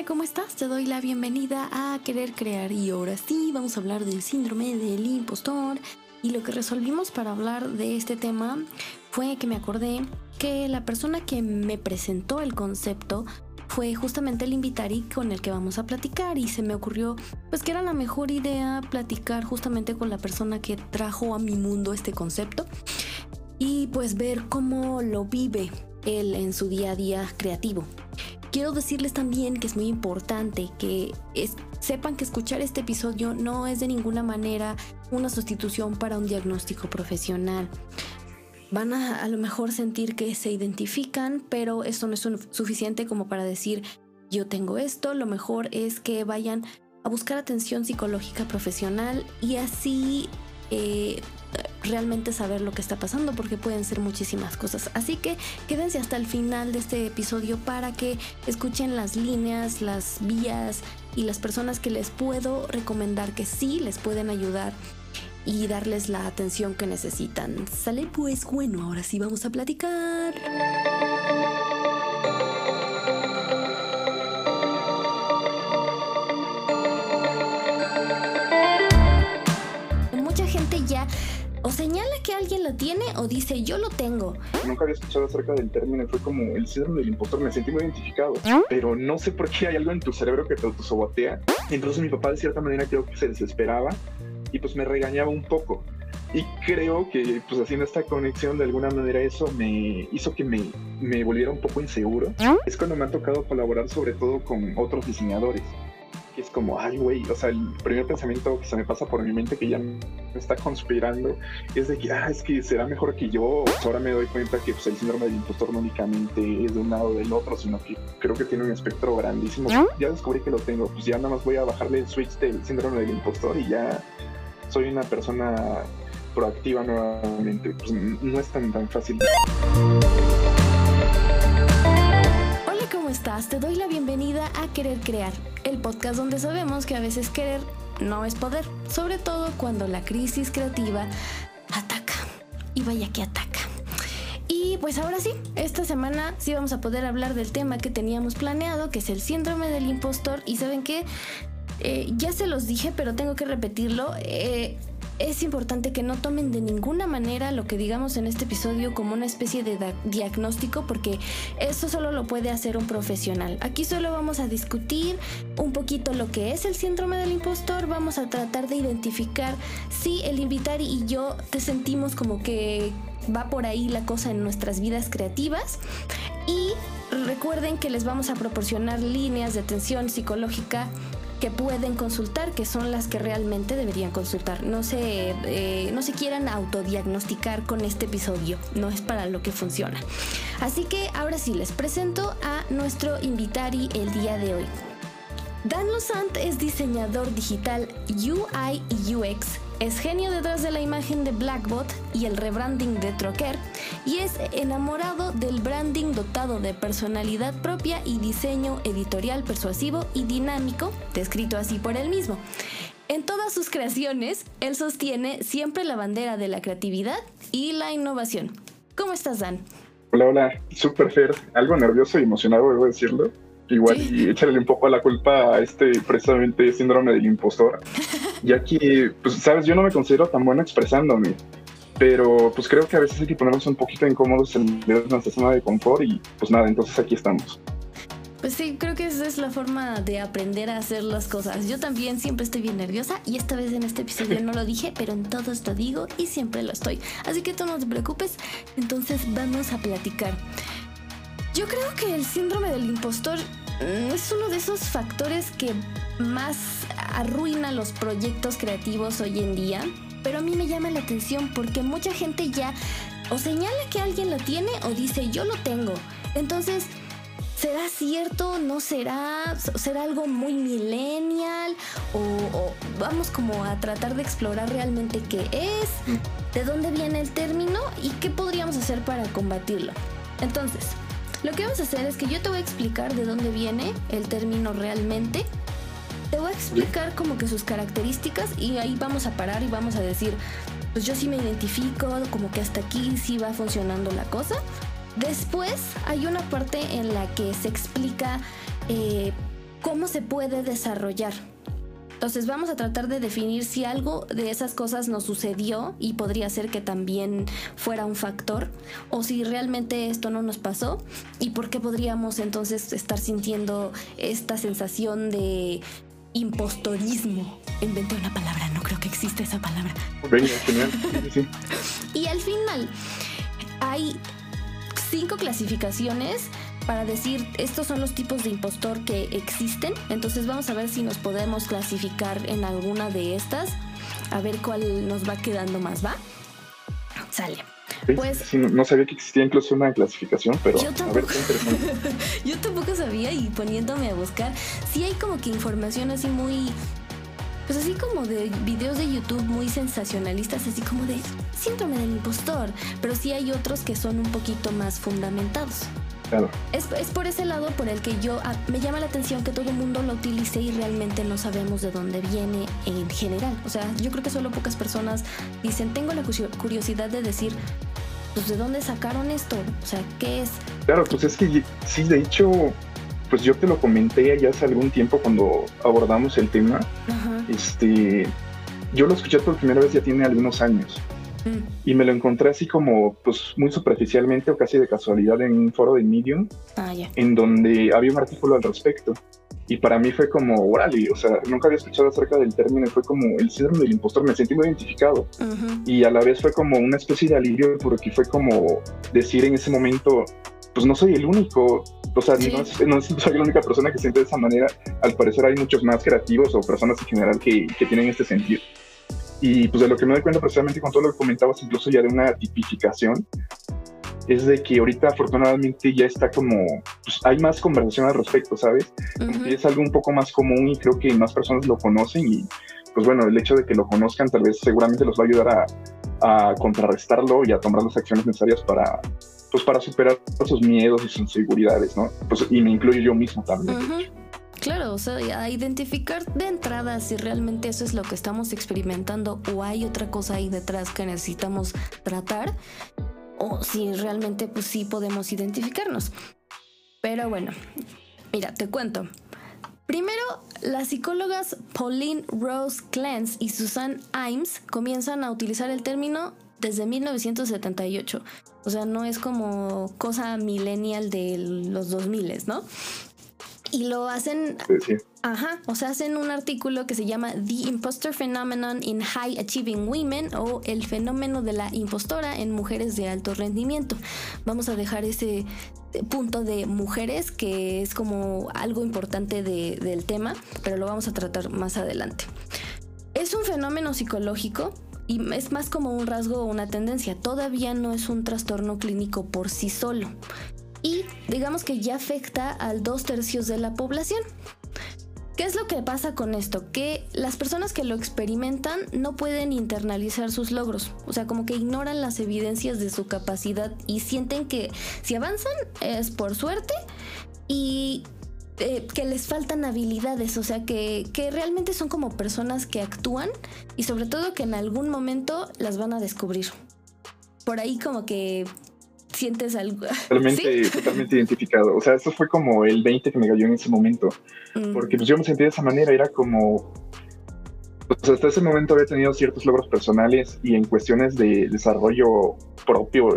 Hola, ¿cómo estás? Te doy la bienvenida a Querer Crear y ahora sí vamos a hablar del síndrome del impostor. Y lo que resolvimos para hablar de este tema fue que me acordé que la persona que me presentó el concepto fue justamente el invitado con el que vamos a platicar y se me ocurrió pues que era la mejor idea platicar justamente con la persona que trajo a mi mundo este concepto y pues ver cómo lo vive él en su día a día creativo. Quiero decirles también que es muy importante que sepan que escuchar este episodio no es de ninguna manera una sustitución para un diagnóstico profesional. Van a lo mejor sentir que se identifican, pero esto no es suficiente como para decir yo tengo esto. Lo mejor es que vayan a buscar atención psicológica profesional y así realmente saber lo que está pasando, porque pueden ser muchísimas cosas. Así que quédense hasta el final de este episodio para que escuchen las líneas, las vías y las personas que les puedo recomendar que sí les pueden ayudar y darles la atención que necesitan. ¿Sale? Pues bueno, ahora sí vamos a platicar. Mucha gente ya o señala que alguien lo tiene o dice yo lo tengo. Nunca había escuchado acerca del término, fue como el síndrome del impostor, me sentí muy identificado, pero no sé por qué hay algo en tu cerebro que te autosabotea. Entonces mi papá de cierta manera creo que se desesperaba y pues me regañaba un poco. Y creo que pues haciendo esta conexión de alguna manera eso me hizo que me volviera un poco inseguro. Es cuando me ha tocado colaborar sobre todo con otros diseñadores. Es como, ay güey, o sea, el primer pensamiento que se me pasa por mi mente que ya me está conspirando es de que, es que será mejor que yo. Ahora me doy cuenta que pues, el síndrome del impostor no únicamente es de un lado o del otro, sino que creo que tiene un espectro grandísimo. Ya descubrí que lo tengo, pues ya nada más voy a bajarle el switch del síndrome del impostor y ya soy una persona proactiva nuevamente. Pues no es tan fácil. Hola, ¿cómo estás? Te doy la bienvenida a Querer Crear, el podcast donde sabemos que a veces querer no es poder, sobre todo cuando la crisis creativa ataca, y vaya que ataca. Y pues ahora sí, esta semana sí vamos a poder hablar del tema que teníamos planeado, que es el síndrome del impostor. Y ¿saben qué? Ya se los dije, pero tengo que repetirlo. Es importante que no tomen de ninguna manera lo que digamos en este episodio como una especie de diagnóstico, porque eso solo lo puede hacer un profesional. Aquí solo vamos a discutir un poquito lo que es el síndrome del impostor. Vamos a tratar de identificar si el invitado y yo te sentimos como que va por ahí la cosa en nuestras vidas creativas. Y recuerden que les vamos a proporcionar líneas de atención psicológica que pueden consultar, que son las que realmente deberían consultar. No se quieran autodiagnosticar con este episodio, no es para lo que funciona. Así que ahora sí les presento a nuestro invitado el día de hoy. Dan Losant es diseñador digital UI y UX, es genio detrás de la imagen de BlackBot y el rebranding de Troker, y es enamorado del branding dotado de personalidad propia y diseño editorial persuasivo y dinámico, descrito así por él mismo. En todas sus creaciones, él sostiene siempre la bandera de la creatividad y la innovación. ¿Cómo estás, Dan? Hola, súper Fer, algo nervioso y emocionado, debo decirlo. Igual, sí. Y échale un poco la culpa a precisamente síndrome del impostor, ya que, pues, sabes, yo no me considero tan bueno expresándome, pero, pues, creo que a veces hay que ponernos un poquito incómodos en nuestra zona de confort y, pues, nada, entonces aquí estamos. Pues sí, creo que esa es la forma de aprender a hacer las cosas. Yo también siempre estoy bien nerviosa y esta vez en este episodio no lo dije, pero en todos lo digo y siempre lo estoy. Así que tú no te preocupes, entonces vamos a platicar. Yo creo que el síndrome del impostor es uno de esos factores que más arruina los proyectos creativos hoy en día, pero a mí me llama la atención porque mucha gente ya o señala que alguien lo tiene o dice yo lo tengo. Entonces, ¿será cierto? ¿No será? ¿Será algo muy millennial? ¿O vamos como a tratar de explorar realmente qué es, de dónde viene el término y qué podríamos hacer para combatirlo? Entonces, lo que vamos a hacer es que yo te voy a explicar de dónde viene el término realmente. Te voy a explicar como que sus características y ahí vamos a parar y vamos a decir, pues yo sí me identifico, como que hasta aquí sí va funcionando la cosa. Después hay una parte en la que se explica ¿cómo se puede desarrollar? Entonces vamos a tratar de definir si algo de esas cosas nos sucedió y podría ser que también fuera un factor, o si realmente esto no nos pasó y por qué podríamos entonces estar sintiendo esta sensación de impostorismo. Inventé una palabra, no creo que exista esa palabra. Venga, genial. Sí. Y al final hay 5 clasificaciones para decir estos son los tipos de impostor que existen. Entonces vamos a ver si nos podemos clasificar en alguna de estas, a ver cuál nos va quedando más, ¿va? Sale. Sí, pues, sí, no sabía que existía incluso una clasificación, pero yo tampoco, a ver, qué interesante. Yo tampoco sabía, y poniéndome a buscar, sí hay como que información así muy... pues así como de videos de YouTube muy sensacionalistas, así como de síndrome del impostor, pero sí hay otros que son un poquito más fundamentados. Claro. Es por ese lado por el que yo, me llama la atención que todo el mundo lo utilice y realmente no sabemos de dónde viene en general. O sea, yo creo que solo pocas personas dicen, tengo la curiosidad de decir, pues ¿de dónde sacaron esto? O sea, ¿qué es? Claro, pues es que sí, de hecho... pues yo te lo comenté ya hace algún tiempo cuando abordamos el tema. Ajá. Yo lo escuché por primera vez ya tiene algunos años. Y me lo encontré así como pues muy superficialmente o casi de casualidad en un foro de Medium, en donde había un artículo al respecto. Y para mí fue como, órale, o sea, nunca había escuchado acerca del término, fue como el síndrome del impostor, me sentí muy identificado. Uh-huh. Y a la vez fue como una especie de alivio, porque fue como decir en ese momento, pues no soy el único, o sea, sí, no soy la única persona que siente de esa manera, al parecer hay muchos más creativos o personas en general que tienen este sentido. Y pues de lo que me doy cuenta precisamente con todo lo que comentabas, incluso ya de una tipificación, es de que ahorita afortunadamente ya está como, pues hay más conversación al respecto, ¿sabes? Uh-huh. Es algo un poco más común y creo que más personas lo conocen y pues bueno, el hecho de que lo conozcan tal vez seguramente los va a ayudar a contrarrestarlo y a tomar las acciones necesarias para, pues para superar sus miedos y sus inseguridades, ¿no? Pues, y me incluyo yo mismo también. Uh-huh. Claro, o sea, a identificar de entrada si realmente eso es lo que estamos experimentando o hay otra cosa ahí detrás que necesitamos tratar, o si realmente pues sí podemos identificarnos. Pero bueno, mira, te cuento. Primero, las psicólogas Pauline Rose Clance y Susan Imes comienzan a utilizar el término desde 1978. O sea, no es como cosa millennial de los 2000, ¿no? Y lo hacen... sí. Ajá, o sea, hacen un artículo que se llama The Imposter Phenomenon in High Achieving Women, o el fenómeno de la impostora en mujeres de alto rendimiento. Vamos a dejar ese punto de mujeres, que es como algo importante del tema, pero lo vamos a tratar más adelante. Es un fenómeno psicológico y es más como un rasgo o una tendencia. Todavía no es un trastorno clínico por sí solo. Y digamos que ya afecta a 2/3 de la población. ¿Qué es lo que pasa con esto? Que las personas que lo experimentan no pueden internalizar sus logros. O sea, como que ignoran las evidencias de su capacidad y sienten que si avanzan es por suerte y que les faltan habilidades. O sea, que realmente son como personas que actúan y sobre todo que en algún momento las van a descubrir. Por ahí como que... sientes algo. Totalmente, ¿sí? Totalmente identificado. O sea, eso fue como el 20 que me cayó en ese momento. Porque pues yo me sentí de esa manera, era como... pues hasta ese momento había tenido ciertos logros personales y en cuestiones de desarrollo propio,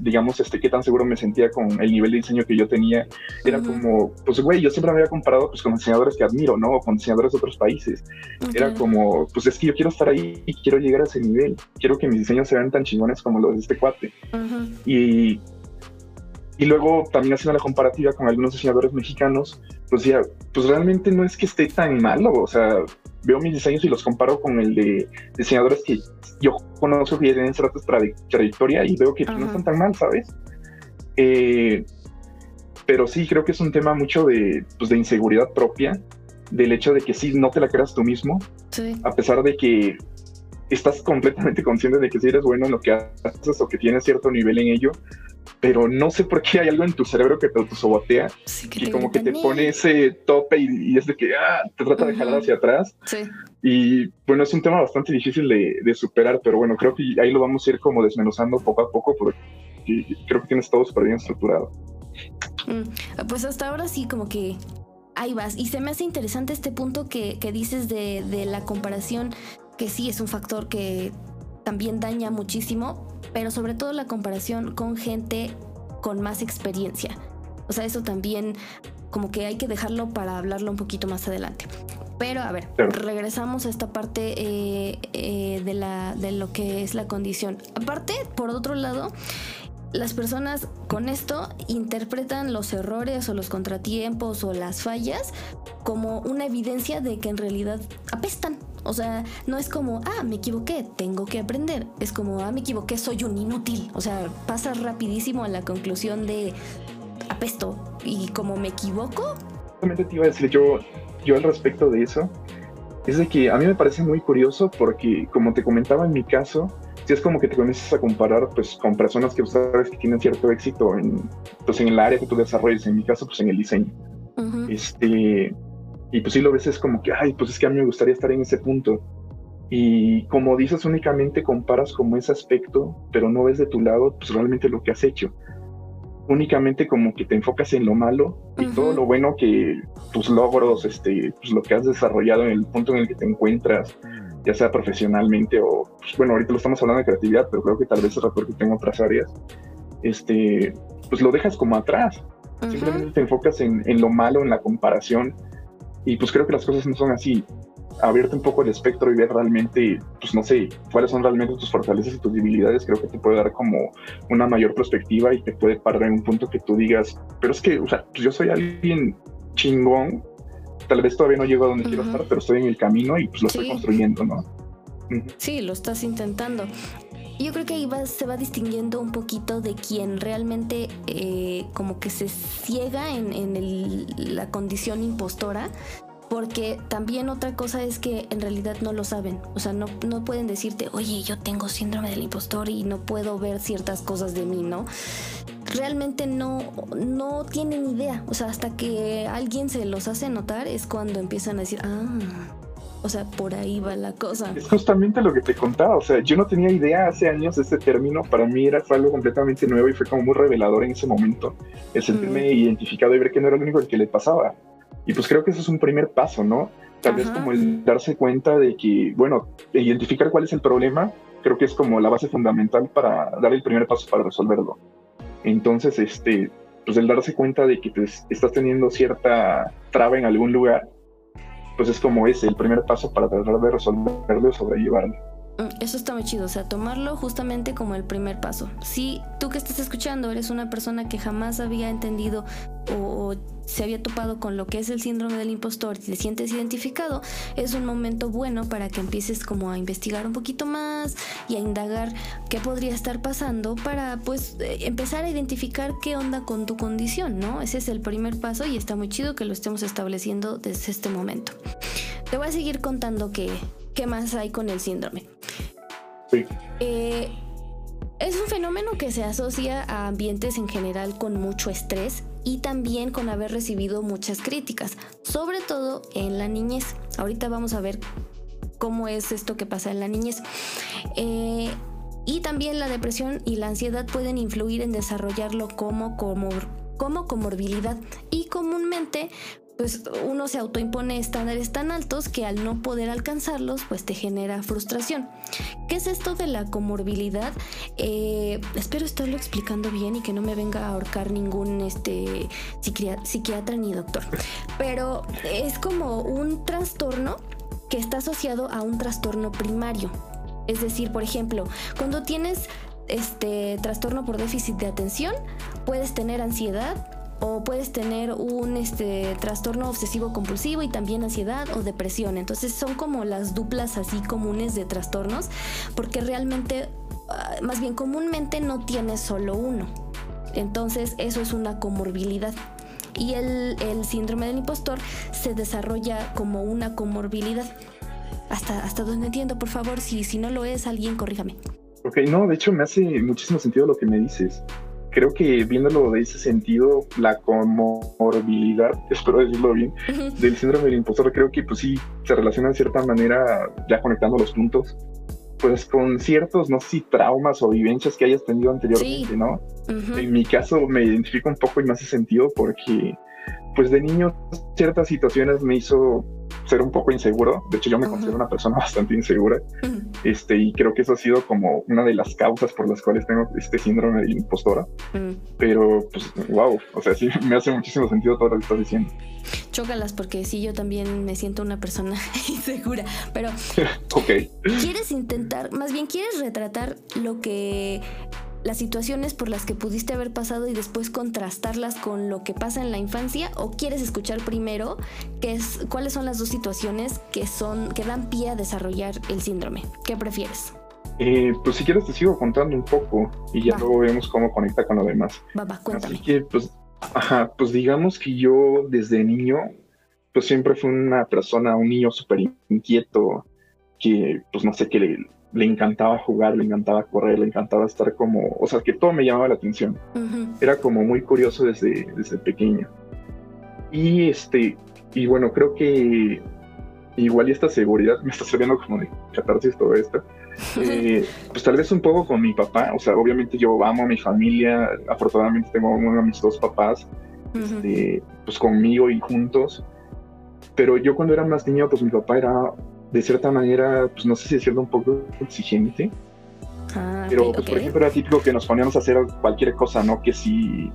digamos, qué tan seguro me sentía con el nivel de diseño que yo tenía. Era como, pues güey, yo siempre me había comparado pues con diseñadores que admiro, ¿no? O con diseñadores de otros países. Okay. Era como, pues es que yo quiero estar ahí y quiero llegar a ese nivel. Quiero que mis diseños se vean tan chingones como los de este cuate. Y luego también haciendo la comparativa con algunos diseñadores mexicanos, pues ya, pues realmente no es que esté tan malo, o sea... veo mis diseños y los comparo con el de diseñadores que yo conozco que ya tienen cierta trayectoria y veo que no están tan mal, ¿sabes? Pero sí, creo que es un tema mucho de inseguridad propia, del hecho de que sí, no te la creas tú mismo, sí, a pesar de que estás completamente consciente de que sí eres bueno en lo que haces o que tienes cierto nivel en ello, pero no sé por qué hay algo en tu cerebro que te autosabotea, sí, que como que te pone ese tope y es de que te trata de jalar hacia atrás. Sí. Y bueno, es un tema bastante difícil de superar, pero bueno, creo que ahí lo vamos a ir como desmenuzando poco a poco, porque creo que tienes todo súper bien estructurado. Pues hasta ahora sí, como que ahí vas. Y se me hace interesante este punto que dices de la comparación, que sí es un factor que también daña muchísimo, pero sobre todo la comparación con gente con más experiencia. O sea, eso también como que hay que dejarlo para hablarlo un poquito más adelante. Pero a ver, regresamos a esta parte de lo que es la condición. Aparte, por otro lado, las personas con esto interpretan los errores o los contratiempos o las fallas como una evidencia de que en realidad apestan. O sea, no es como, ah, me equivoqué, tengo que aprender. Es como, ah, me equivoqué, soy un inútil. O sea, pasa rapidísimo a la conclusión de apesto. Y como me equivoco... Justamente te iba a decir yo al respecto de eso. Es de que a mí me parece muy curioso porque, como te comentaba en mi caso... Sí, es como que te comienzas a comparar pues, con personas que sabes que tienen cierto éxito en el área que tú desarrolles, en mi caso pues en el diseño. Uh-huh. Y pues sí lo ves, es como que, ay, pues es que a mí me gustaría estar en ese punto. Y como dices, únicamente comparas como ese aspecto, pero no ves de tu lado pues realmente lo que has hecho. Únicamente como que te enfocas en lo malo y uh-huh. todo lo bueno que tus logros, pues lo que has desarrollado en el punto en el que te encuentras, ya sea profesionalmente o, pues, bueno, ahorita lo estamos hablando de creatividad, pero creo que tal vez es repercute en otras áreas, pues lo dejas como atrás, uh-huh. simplemente te enfocas en lo malo, en la comparación, y pues creo que las cosas no son así. Abrirte un poco el espectro y ver realmente, pues no sé, cuáles son realmente tus fortalezas y tus debilidades, creo que te puede dar como una mayor perspectiva y te puede parar en un punto que tú digas, pero es que, o sea, pues yo soy alguien chingón, tal vez todavía no llego a donde uh-huh. quiero estar, pero estoy en el camino y pues lo estoy construyendo, ¿no? Uh-huh. Sí, lo estás intentando. Yo creo que ahí se va distinguiendo un poquito de quien realmente como que se ciega en la condición impostora, porque también otra cosa es que en realidad no lo saben. O sea, no pueden decirte, oye, yo tengo síndrome del impostor y no puedo ver ciertas cosas de mí, ¿no? Realmente no tienen idea. O sea, hasta que alguien se los hace notar es cuando empiezan a decir, ah, o sea, por ahí va la cosa. Es justamente lo que te contaba. O sea, yo no tenía idea hace años de este término. Para mí fue algo completamente nuevo y fue como muy revelador en ese momento el sentirme identificado y ver que no era el único al que le pasaba. Y pues creo que eso es un primer paso, ¿no? Tal vez como el darse cuenta de que, bueno, identificar cuál es el problema, creo que es como la base fundamental para dar el primer paso para resolverlo. Entonces, pues el darse cuenta de que pues, estás teniendo cierta traba en algún lugar, pues es como el primer paso para tratar de resolverlo o sobrellevarlo. Eso está muy chido, o sea, tomarlo justamente como el primer paso. Si tú que estás escuchando eres una persona que jamás había entendido o se había topado con lo que es el síndrome del impostor y te sientes identificado, es un momento bueno para que empieces como a investigar un poquito más y a indagar qué podría estar pasando para pues empezar a identificar qué onda con tu condición, ¿no? Ese es el primer paso y está muy chido que lo estemos estableciendo desde este momento. Te voy a seguir contando qué más hay con el síndrome. Sí. Es un fenómeno que se asocia a ambientes en general con mucho estrés y también con haber recibido muchas críticas, sobre todo en la niñez. Ahorita vamos a ver cómo es esto que pasa en la niñez. Y también la depresión y la ansiedad pueden influir en desarrollarlo como comorbilidad y comúnmente pues uno se autoimpone estándares tan altos que al no poder alcanzarlos, pues te genera frustración. ¿Qué es esto de la comorbilidad? Espero estarlo explicando bien y que no me venga a ahorcar ningún psiquiatra ni doctor. Pero es como un trastorno que está asociado a un trastorno primario. Es decir, por ejemplo, cuando tienes trastorno por déficit de atención, puedes tener ansiedad, o puedes tener un trastorno obsesivo compulsivo y también ansiedad o depresión. Entonces son como las duplas así comunes de trastornos, porque realmente, más bien comúnmente, no tienes solo uno. Entonces eso es una comorbilidad. Y el síndrome del impostor se desarrolla como una comorbilidad. Hasta donde entiendo, por favor, si no lo es, alguien corríjame. Ok, no, de hecho me hace muchísimo sentido lo que me dices. Creo que viéndolo de ese sentido, la comorbilidad, espero decirlo bien, del síndrome del impostor, creo que pues sí se relaciona de cierta manera, ya conectando los puntos, pues con ciertos, no sé si traumas o vivencias que hayas tenido anteriormente, ¿no? Uh-huh. En mi caso me identifico un poco y me hace sentido porque pues de niño ciertas situaciones me hizo ser un poco inseguro. De hecho, yo me considero una persona bastante insegura, y creo que eso ha sido como una de las causas por las cuales tengo este síndrome de impostora. Pero pues wow, o sea, sí me hace muchísimo sentido todo lo que estás diciendo. Chócalas, porque sí, yo también me siento una persona insegura, pero okay. ¿Quieres intentar, más bien quieres retratar lo que las situaciones por las que pudiste haber pasado y después contrastarlas con lo que pasa en la infancia, o quieres escuchar primero cuáles son las dos situaciones que dan pie a desarrollar el síndrome? ¿Qué prefieres? Pues si quieres te sigo contando un poco y ya luego vemos cómo conecta con lo demás. Cuéntame. Así que pues digamos que yo desde niño pues siempre fui un niño súper inquieto, que pues no sé qué le encantaba jugar, le encantaba correr, le encantaba estar como... O sea, que todo me llamaba la atención. Uh-huh. Era como muy curioso desde pequeño. Y bueno, creo que igual y esta seguridad me está sirviendo como de catarsis todo esto. Pues tal vez un poco con mi papá. O sea, obviamente yo amo a mi familia. Afortunadamente tengo uno de mis dos papás. Uh-huh. Pues conmigo y juntos. Pero yo cuando era más niño, pues mi papá era... de cierta manera, pues no sé si decirlo, un poco exigente, pero pues, por ejemplo era típico que nos poníamos a hacer cualquier cosa, ¿no? Que si,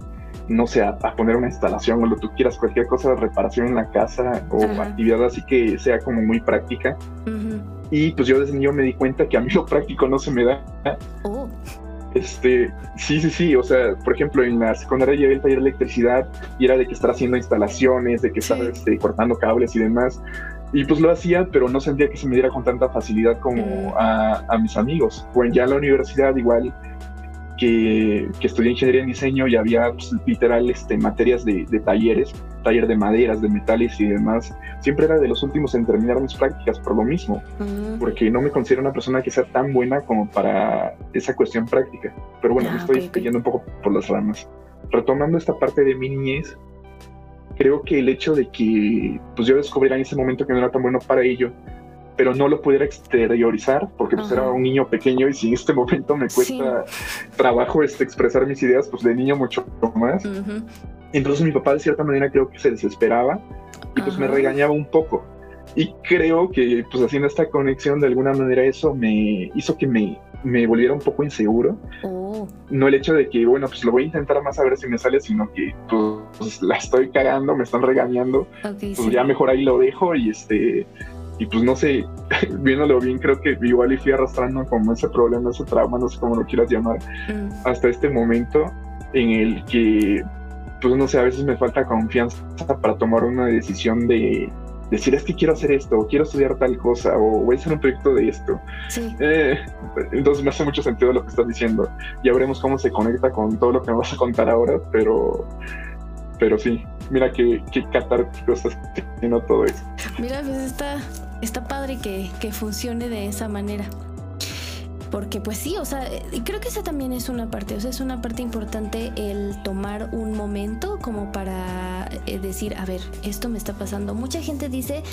no sé, a poner una instalación o lo que tú quieras, cualquier cosa, reparación en la casa o actividad así que sea como muy práctica. Uh-huh. Y pues yo desde niño me di cuenta que a mí lo práctico no se me da. Oh. Sí, o sea, por ejemplo, en la secundaria llevé el taller de electricidad y era de que estar haciendo instalaciones, de que estar cortando cables y demás. Y pues lo hacía, pero no sentía que se me diera con tanta facilidad como a mis amigos. Bueno, ya en la universidad, igual que estudié ingeniería en diseño, y había pues, literal materias de talleres, taller de maderas, de metales y demás. Siempre era de los últimos en terminar mis prácticas por lo mismo, porque no me considero una persona que sea tan buena como para esa cuestión práctica. Pero bueno, me estoy yendo un poco por las ramas. Retomando esta parte de mi niñez, creo que el hecho de que pues yo descubriera en ese momento que no era tan bueno para ello, pero no lo pudiera exteriorizar, porque pues era un niño pequeño, y si en este momento me cuesta trabajo expresar mis ideas, pues de niño mucho más. Uh-huh. Entonces mi papá de cierta manera creo que se desesperaba y pues me regañaba un poco. Y creo que pues haciendo esta conexión de alguna manera eso me hizo que me volviera un poco inseguro. No el hecho de que, bueno, pues lo voy a intentar más a ver si me sale, sino que pues la estoy cagando, me están regañando, ya mejor ahí lo dejo. Y y pues no sé, viéndolo bien, creo que igual y fui arrastrando como ese problema, ese trauma, no sé cómo lo quieras llamar, hasta este momento en el que, pues no sé, a veces me falta confianza para tomar una decisión de decir, es que quiero hacer esto, o quiero estudiar tal cosa, o voy a hacer un proyecto de esto. Entonces me hace mucho sentido lo que estás diciendo. Ya veremos cómo se conecta con todo lo que me vas a contar ahora, pero sí, mira qué catártico estás teniendo todo eso. Mira, pues está padre que funcione de esa manera. Porque pues sí, o sea, creo que esa también es una parte, o sea, es una parte importante el tomar un momento como para decir, a ver, esto me está pasando. Mucha gente dice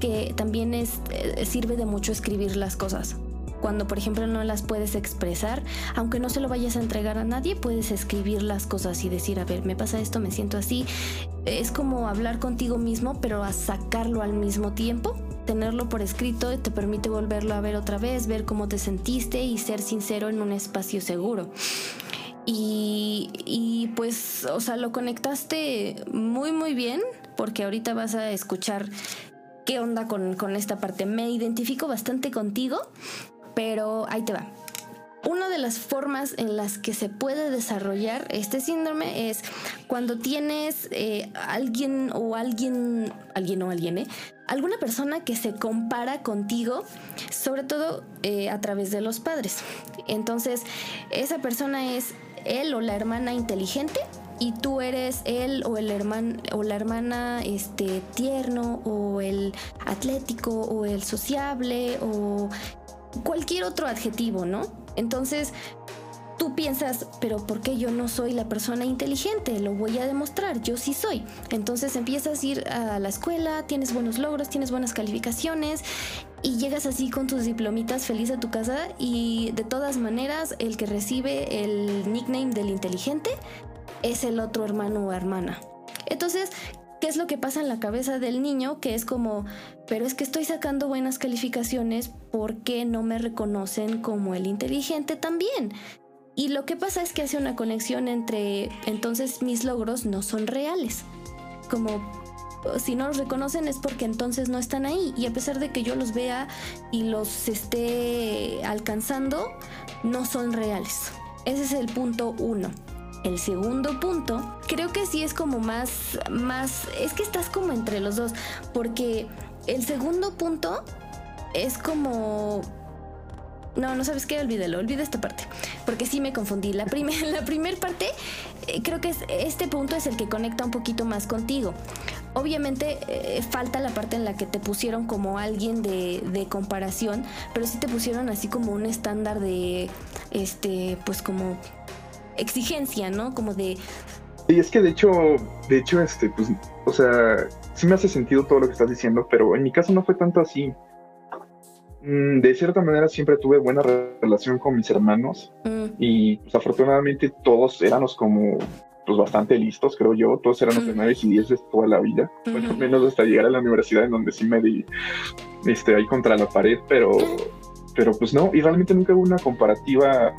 que también sirve de mucho escribir las cosas. Cuando, por ejemplo, no las puedes expresar, aunque no se lo vayas a entregar a nadie, puedes escribir las cosas y decir, a ver, me pasa esto, me siento así. Es como hablar contigo mismo, pero a sacarlo al mismo tiempo. Tenerlo por escrito te permite volverlo a ver otra vez, ver cómo te sentiste y ser sincero en un espacio seguro. Y pues, o sea, lo conectaste muy, muy bien, porque ahorita vas a escuchar qué onda con esta parte. Me identifico bastante contigo, pero ahí te va. Una de las formas en las que se puede desarrollar este síndrome es cuando tienes alguna persona que se compara contigo, sobre todo a través de los padres. Entonces, esa persona es él o la hermana inteligente, y tú eres él o la hermana tierno, o el atlético, o el sociable, o cualquier otro adjetivo, ¿no? Entonces tú piensas, pero ¿por qué yo no soy la persona inteligente? Lo voy a demostrar, yo sí soy. Entonces empiezas a ir a la escuela, tienes buenos logros, tienes buenas calificaciones, y llegas así con tus diplomitas feliz a tu casa, y de todas maneras el que recibe el nickname del inteligente es el otro hermano o hermana. Entonces qué es lo que pasa en la cabeza del niño, que es como, pero es que estoy sacando buenas calificaciones, ¿por qué no me reconocen como el inteligente también? Y lo que pasa es que hace una conexión entre, entonces mis logros no son reales, como... si no los reconocen es porque entonces no están ahí, y a pesar de que yo los vea y los esté alcanzando, no son reales. Ese es el punto uno. El segundo punto, creo que sí es como más, es que estás como entre los dos, porque el segundo punto es como... No sabes qué, olvida esta parte, porque sí me confundí. La primer parte, creo que es, este punto es el que conecta un poquito más contigo. Obviamente falta la parte en la que te pusieron como alguien de comparación, pero sí te pusieron así como un estándar de, pues como exigencia, ¿no? Como de... Y es que de hecho, pues, o sea, sí me hace sentido todo lo que estás diciendo, pero en mi caso no fue tanto así. De cierta manera siempre tuve buena relación con mis hermanos y pues afortunadamente todos éramos como pues bastante listos, creo yo, todos éramos de 9 y 10 de toda la vida, bueno, menos hasta llegar a la universidad en donde sí me di ahí contra la pared, pero pues no, y realmente nunca hubo una comparativa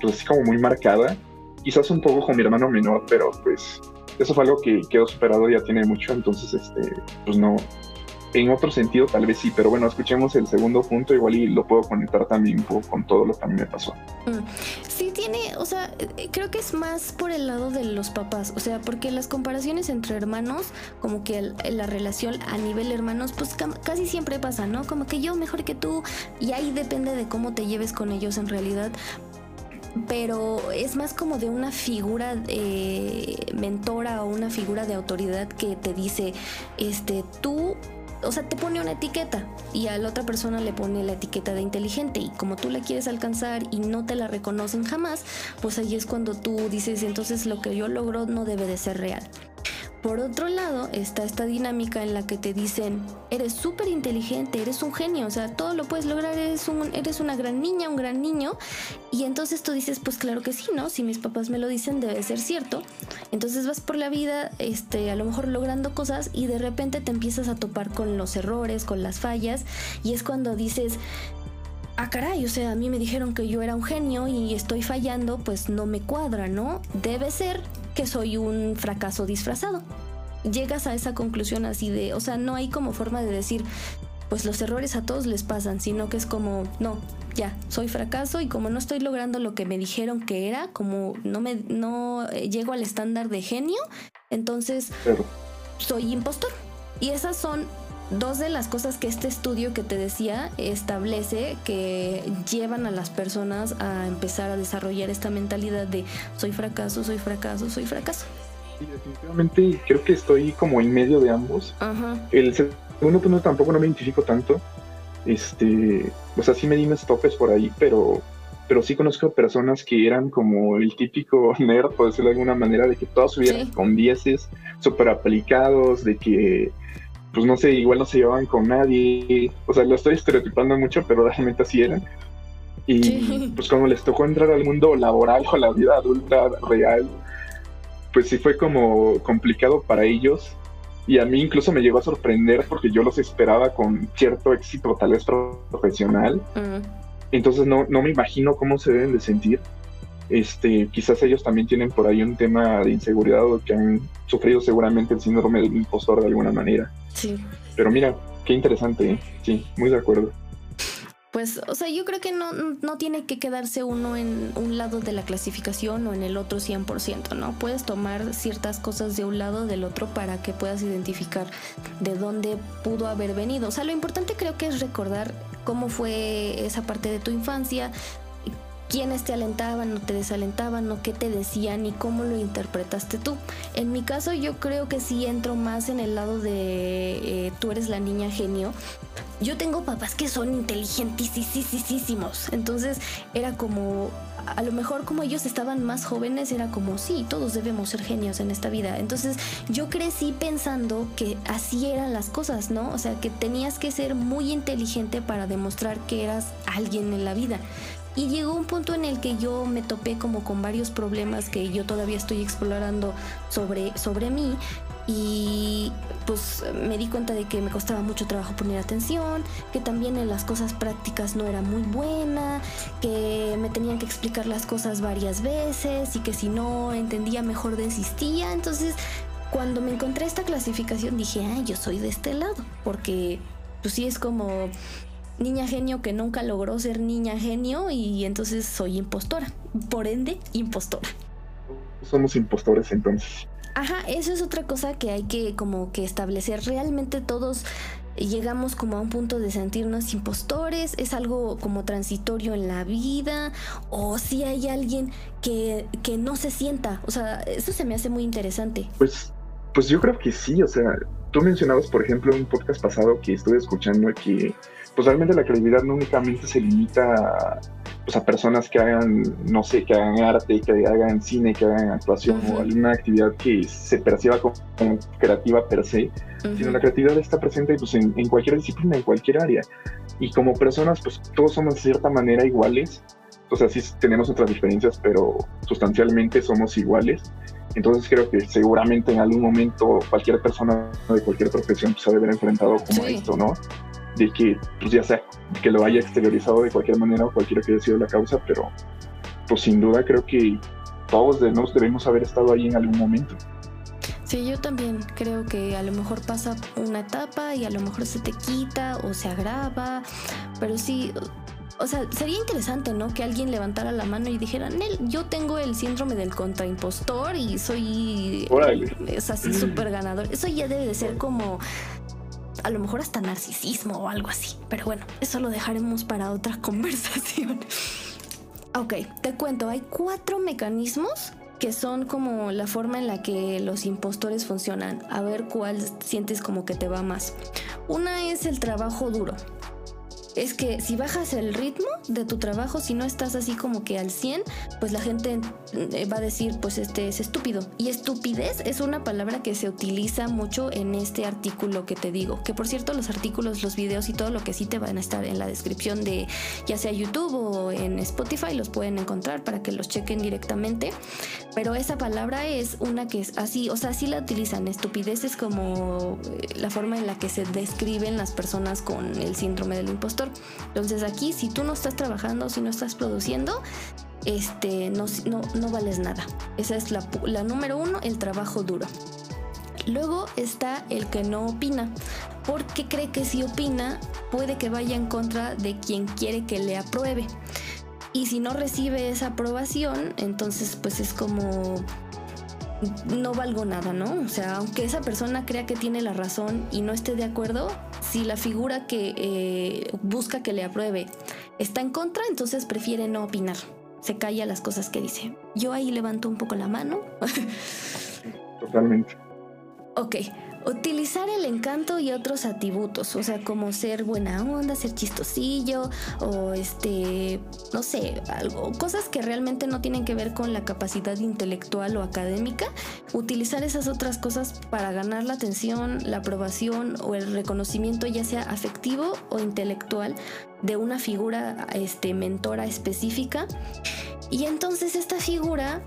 pues así como muy marcada, quizás un poco con mi hermano menor, pero pues eso fue algo que quedó superado ya tiene mucho, entonces pues no. En otro sentido tal vez sí, pero bueno, escuchemos el segundo punto igual y lo puedo conectar también un poco con todo lo que a mí me pasó. Sí tiene, o sea, creo que es más por el lado de los papás, o sea, porque las comparaciones entre hermanos, como que la relación a nivel hermanos, pues casi siempre pasa, ¿no? Como que yo mejor que tú, y ahí depende de cómo te lleves con ellos en realidad. Pero es más como de una figura mentora o una figura de autoridad que te dice, tú... O sea, te pone una etiqueta y a la otra persona le pone la etiqueta de inteligente, y como tú la quieres alcanzar y no te la reconocen jamás, pues ahí es cuando tú dices, entonces lo que yo logro no debe de ser real. Por otro lado, está esta dinámica en la que te dicen, eres súper inteligente, eres un genio, o sea, todo lo puedes lograr, eres una gran niña, un gran niño, y entonces tú dices, pues claro que sí, ¿no? Si mis papás me lo dicen, debe ser cierto. Entonces vas por la vida, a lo mejor logrando cosas, y de repente te empiezas a topar con los errores, con las fallas, y es cuando dices, ah, caray, o sea, a mí me dijeron que yo era un genio y estoy fallando, pues no me cuadra, ¿no? Debe ser que soy un fracaso disfrazado. Llegas a esa conclusión así de, o sea, no hay como forma de decir, pues los errores a todos les pasan, sino que es como, no, ya, soy fracaso, y como no estoy logrando lo que me dijeron que era, como no llego al estándar de genio, entonces soy impostor. Y esas son dos de las cosas que este estudio que te decía establece que llevan a las personas a empezar a desarrollar esta mentalidad de soy fracaso, soy fracaso, soy fracaso. Sí, definitivamente creo que estoy como en medio de ambos. Ajá. El segundo punto tampoco no me identifico tanto. O sea, sí me di unos topes por ahí, pero sí conozco personas que eran como el típico nerd, por decirlo de alguna manera, de que todos subieran con 10, súper aplicados, de que pues no sé, igual no se llevaban con nadie, o sea, lo estoy estereotipando mucho, pero realmente así eran, y pues cuando les tocó entrar al mundo laboral o a la vida adulta real, pues sí fue como complicado para ellos, y a mí incluso me llegó a sorprender porque yo los esperaba con cierto éxito, tal vez profesional, entonces no me imagino cómo se deben de sentir. Quizás ellos también tienen por ahí un tema de inseguridad o que han sufrido seguramente el síndrome del impostor de alguna manera. Sí. Pero mira, qué interesante, ¿eh? Sí, muy de acuerdo. Pues, o sea, yo creo que no tiene que quedarse uno en un lado de la clasificación o en el otro 100%, ¿no? Puedes tomar ciertas cosas de un lado o del otro para que puedas identificar de dónde pudo haber venido. O sea, lo importante creo que es recordar cómo fue esa parte de tu infancia, quiénes te alentaban o te desalentaban o qué te decían y cómo lo interpretaste tú. En mi caso yo creo que sí entro más en el lado de tú eres la niña genio. Yo tengo papás que son inteligentísimos, entonces era como, a lo mejor como ellos estaban más jóvenes era como sí, todos debemos ser genios en esta vida, entonces yo crecí pensando que así eran las cosas, ¿no? O sea, que tenías que ser muy inteligente para demostrar que eras alguien en la vida. Y llegó un punto en el que yo me topé como con varios problemas que yo todavía estoy explorando sobre mí, y pues me di cuenta de que me costaba mucho trabajo poner atención, que también en las cosas prácticas no era muy buena, que me tenían que explicar las cosas varias veces y que si no entendía mejor desistía. Entonces, cuando me encontré esta clasificación dije, ah, yo soy de este lado, porque pues sí es como niña genio que nunca logró ser niña genio y entonces soy impostora, por ende impostora. Somos impostores entonces. Ajá, eso es otra cosa que hay que como que establecer. Realmente todos llegamos como a un punto de sentirnos impostores, es algo como transitorio en la vida, o si hay alguien que no se sienta, o sea, eso se me hace muy interesante. Pues yo creo que sí, o sea, tú mencionabas, por ejemplo, en un podcast pasado que estuve escuchando que pues realmente la creatividad no únicamente se limita a personas que hagan, no sé, que hagan arte, que hagan cine, que hagan actuación, uh-huh, o alguna actividad que se perciba como creativa per se, uh-huh, sino la creatividad está presente pues en cualquier disciplina, en cualquier área. Y como personas, pues todos somos de cierta manera iguales, o sea, sí tenemos otras diferencias, pero sustancialmente somos iguales. Entonces creo que seguramente en algún momento cualquier persona de cualquier profesión se ha de haber enfrentado como sí, esto, ¿no? De que, pues ya sea que lo haya exteriorizado de cualquier manera o cualquiera que haya sido la causa, pero pues sin duda creo que todos de nosotros debemos haber estado ahí en algún momento. Sí, yo también creo que a lo mejor pasa una etapa y a lo mejor se te quita o se agrava, pero sí, o sea, sería interesante, ¿no? Que alguien levantara la mano y dijera, Nel, yo tengo el síndrome del contraimpostor y soy, es así, súper ganador. Eso ya debe de ser como, a lo mejor hasta narcisismo o algo así. Pero bueno, eso lo dejaremos para otra conversación. Ok, te cuento, hay 4 mecanismos que son como la forma en la que los impostores funcionan. A ver cuál sientes como que te va más. Una es el trabajo duro. Es que si bajas el ritmo de tu trabajo, si no estás así como que al 100, pues la gente va a decir, pues este es estúpido. Y estupidez es una palabra que se utiliza mucho en este artículo que te digo. Que por cierto, los artículos, los videos y todo lo que sí te van a estar en la descripción de ya sea YouTube o en Spotify, los pueden encontrar para que los chequen directamente. Pero esa palabra es una que es así, o sea, así la utilizan. Estupidez es como la forma en la que se describen las personas con el síndrome del impostor. Entonces aquí, si tú no estás trabajando, si no estás produciendo, no vales nada. Esa es la número 1, el trabajo duro. Luego está el que no opina, porque cree que si opina puede que vaya en contra de quien quiere que le apruebe. Y si no recibe esa aprobación, entonces pues es como no valgo nada, ¿no? O sea, aunque esa persona crea que tiene la razón y no esté de acuerdo, si la figura que busca que le apruebe está en contra, entonces prefiere no opinar. Se calla las cosas que dice. Yo ahí levanto un poco la mano. Totalmente. Ok. Utilizar el encanto y otros atributos, o sea, como ser buena onda, ser chistosillo o no sé, algo, cosas que realmente no tienen que ver con la capacidad intelectual o académica. Utilizar esas otras cosas para ganar la atención, la aprobación o el reconocimiento, ya sea afectivo o intelectual, de una figura mentora específica. Y entonces esta figura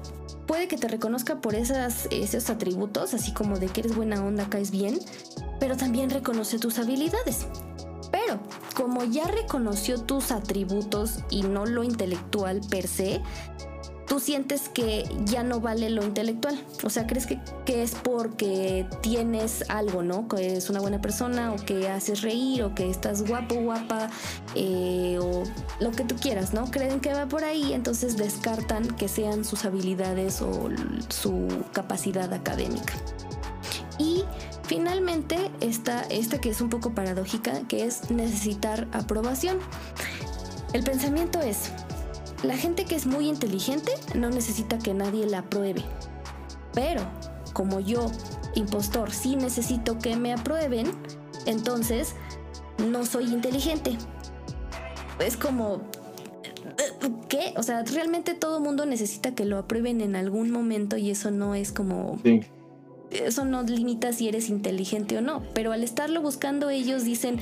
puede que te reconozca por esos atributos, así como de que eres buena onda, caes bien, pero también reconoce tus habilidades. Pero como ya reconoció tus atributos y no lo intelectual per se, tú sientes que ya no vale lo intelectual. O sea, crees que es porque tienes algo, ¿no? Que eres una buena persona o que haces reír o que estás guapo, guapa o lo que tú quieras, ¿no? Creen que va por ahí, entonces descartan que sean sus habilidades o su capacidad académica. Y finalmente está esta que es un poco paradójica, que es necesitar aprobación. El pensamiento es: la gente que es muy inteligente no necesita que nadie la apruebe. Pero como yo, impostor, sí necesito que me aprueben, entonces no soy inteligente. Es como, ¿qué? O sea, realmente todo mundo necesita que lo aprueben en algún momento y eso no es como... Sí. Eso no limita si eres inteligente o no, pero al estarlo buscando ellos dicen,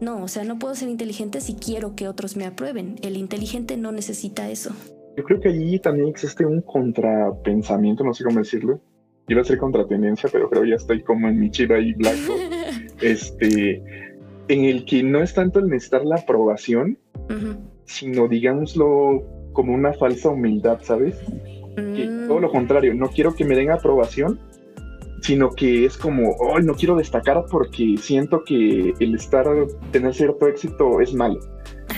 no, o sea, no puedo ser inteligente si quiero que otros me aprueben. El inteligente no necesita eso. Yo creo que allí también existe un contrapensamiento, no sé cómo decirlo, iba a ser contratendencia, pero creo ya estoy como en mi chip ahí blanco, en el que no es tanto el necesitar la aprobación, uh-huh, sino, digámoslo, como una falsa humildad, ¿sabes? Uh-huh. Que todo lo contrario, no quiero que me den aprobación, sino que es como, oh, no quiero destacar porque siento que tener cierto éxito es malo.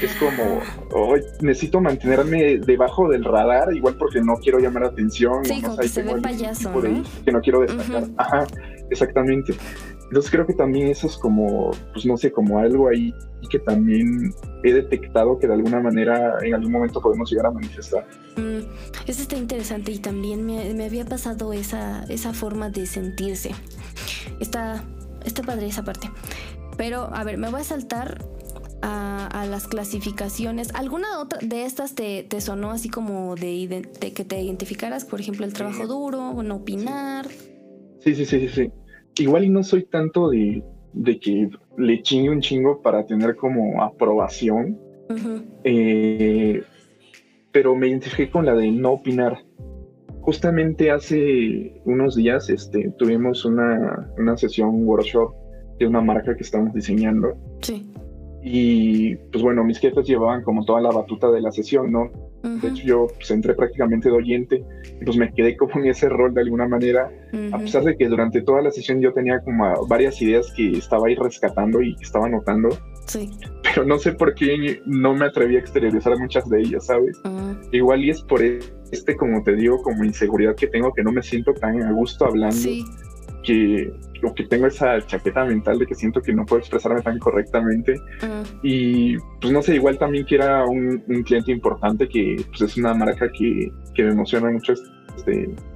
Es como, oh, necesito mantenerme debajo del radar, igual porque no quiero llamar atención. Sí, como que se ve payaso, ¿no? Que no quiero destacar. Uh-huh. Ajá, exactamente. Entonces creo que también eso es como, pues no sé, como algo ahí que también he detectado que de alguna manera en algún momento podemos llegar a manifestar. Eso está interesante y también me había pasado esa forma de sentirse. Está padre esa parte. Pero, a ver, me voy a saltar a las clasificaciones. ¿Alguna otra de estas te sonó así como de que te identificaras? Por ejemplo, el trabajo duro, no opinar. Sí. Igual y no soy tanto de que le chingue un chingo para tener como aprobación, uh-huh, pero me identifiqué con la de no opinar. Justamente hace unos días tuvimos una sesión workshop de una marca que estamos diseñando. Sí. Y pues bueno, mis jefes llevaban como toda la batuta de la sesión, ¿no? Uh-huh. De hecho yo pues entré prácticamente de oyente y pues me quedé como en ese rol de alguna manera, uh-huh, a pesar de que durante toda la sesión yo tenía como varias ideas que estaba ahí rescatando y que estaba anotando, sí, pero no sé por qué no me atreví a exteriorizar muchas de ellas, ¿sabes? Uh-huh. Igual y es por como te digo, como inseguridad que tengo, que no me siento tan a gusto hablando, sí, que lo que tengo esa chaqueta mental de que siento que no puedo expresarme tan correctamente, uh-huh, y pues no sé, igual también que era un cliente importante que pues es una marca que me emociona mucho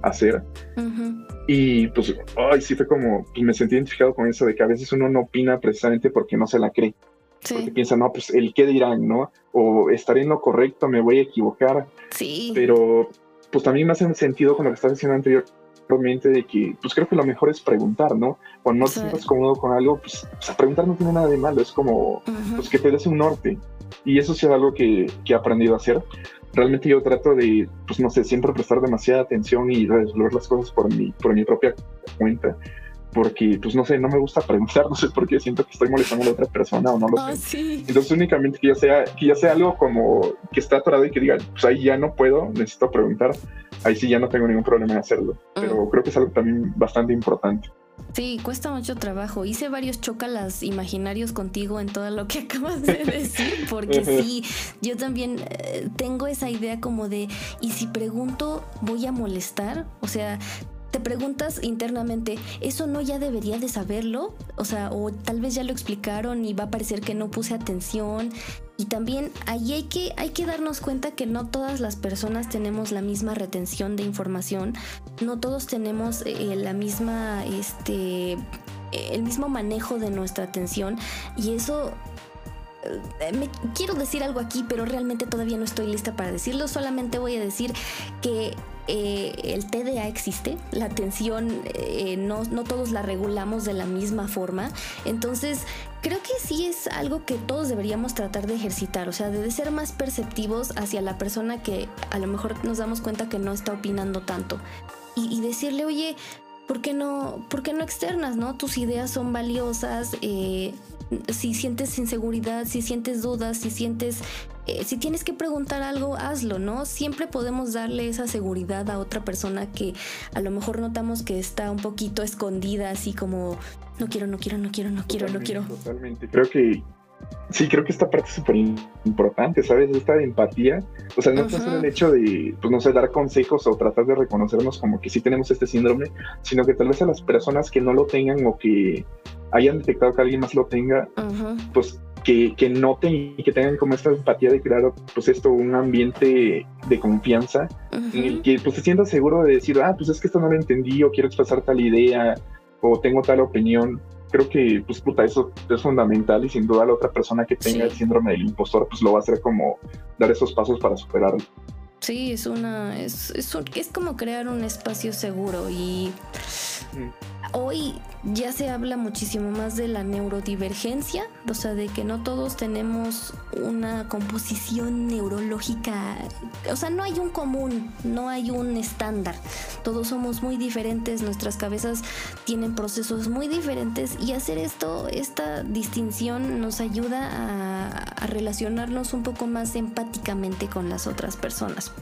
hacer, uh-huh, y pues ay, sí fue como, pues me sentí identificado con eso de que a veces uno no opina precisamente porque no se la cree, sí, porque piensa, no, pues el qué dirán, ¿no? O estaré en lo correcto, me voy a equivocar, sí, pero pues también me hace sentido con lo que estás diciendo anterior de que, pues creo que lo mejor es preguntar, ¿no? Cuando no te sientas cómodo con algo, pues preguntar no tiene nada de malo, es como, uh-huh, pues que te des un norte, y eso sí es algo que he aprendido a hacer. Realmente yo trato de, pues no sé, siempre prestar demasiada atención y resolver las cosas por mi propia cuenta, porque, pues no sé, no me gusta preguntar, no sé por qué, siento que estoy molestando a la otra persona o no lo sé. Sí. Entonces únicamente que ya sea algo como que está atorado y que diga, pues ahí ya no puedo, necesito preguntar, ahí sí ya no tengo ningún problema en hacerlo, pero creo que es algo también bastante importante. Sí, cuesta mucho trabajo. Hice varios chócalas imaginarios contigo en todo lo que acabas de decir, porque sí, yo también tengo esa idea como de, ¿y si pregunto voy a molestar? O sea, te preguntas internamente, ¿eso no ya debería de saberlo? O sea, o tal vez ya lo explicaron y va a parecer que no puse atención. Y también ahí hay que darnos cuenta que no todas las personas tenemos la misma retención de información, no todos tenemos el mismo manejo de nuestra atención, y eso... quiero decir algo aquí, pero realmente todavía no estoy lista para decirlo. Solamente voy a decir que el TDA existe, la atención no todos la regulamos de la misma forma. Entonces creo que sí es algo que todos deberíamos tratar de ejercitar, o sea, de ser más perceptivos hacia la persona que a lo mejor nos damos cuenta que no está opinando tanto, y decirle, oye, ¿por qué no externas, no? Tus ideas son valiosas. Si sientes inseguridad, si sientes dudas, si tienes que preguntar algo, hazlo, ¿no? Siempre podemos darle esa seguridad a otra persona que a lo mejor notamos que está un poquito escondida, así como no quiero. Totalmente. Creo que esta parte es súper importante, ¿sabes? Esta de empatía, o sea, no es solo el hecho de, pues no sé, dar consejos o tratar de reconocernos como que sí tenemos este síndrome, sino que tal vez a las personas que no lo tengan o que hayan detectado que alguien más lo tenga, uh-huh, pues que noten y que tengan como esta empatía de crear, pues esto, un ambiente de confianza, uh-huh, en el que pues se sienta seguro de decir, ah, pues es que esto no lo entendí, o quiero expresar tal idea, o tengo tal opinión. Creo que, pues puta, eso es fundamental, y sin duda la otra persona que tenga, sí, el síndrome del impostor, pues lo va a hacer como dar esos pasos para superarlo. Sí, es como crear un espacio seguro y... Hoy ya se habla muchísimo más de la neurodivergencia, o sea, de que no todos tenemos una composición neurológica, o sea, no hay un común, no hay un estándar, todos somos muy diferentes, nuestras cabezas tienen procesos muy diferentes y hacer esta distinción nos ayuda a relacionarnos un poco más empáticamente con las otras personas.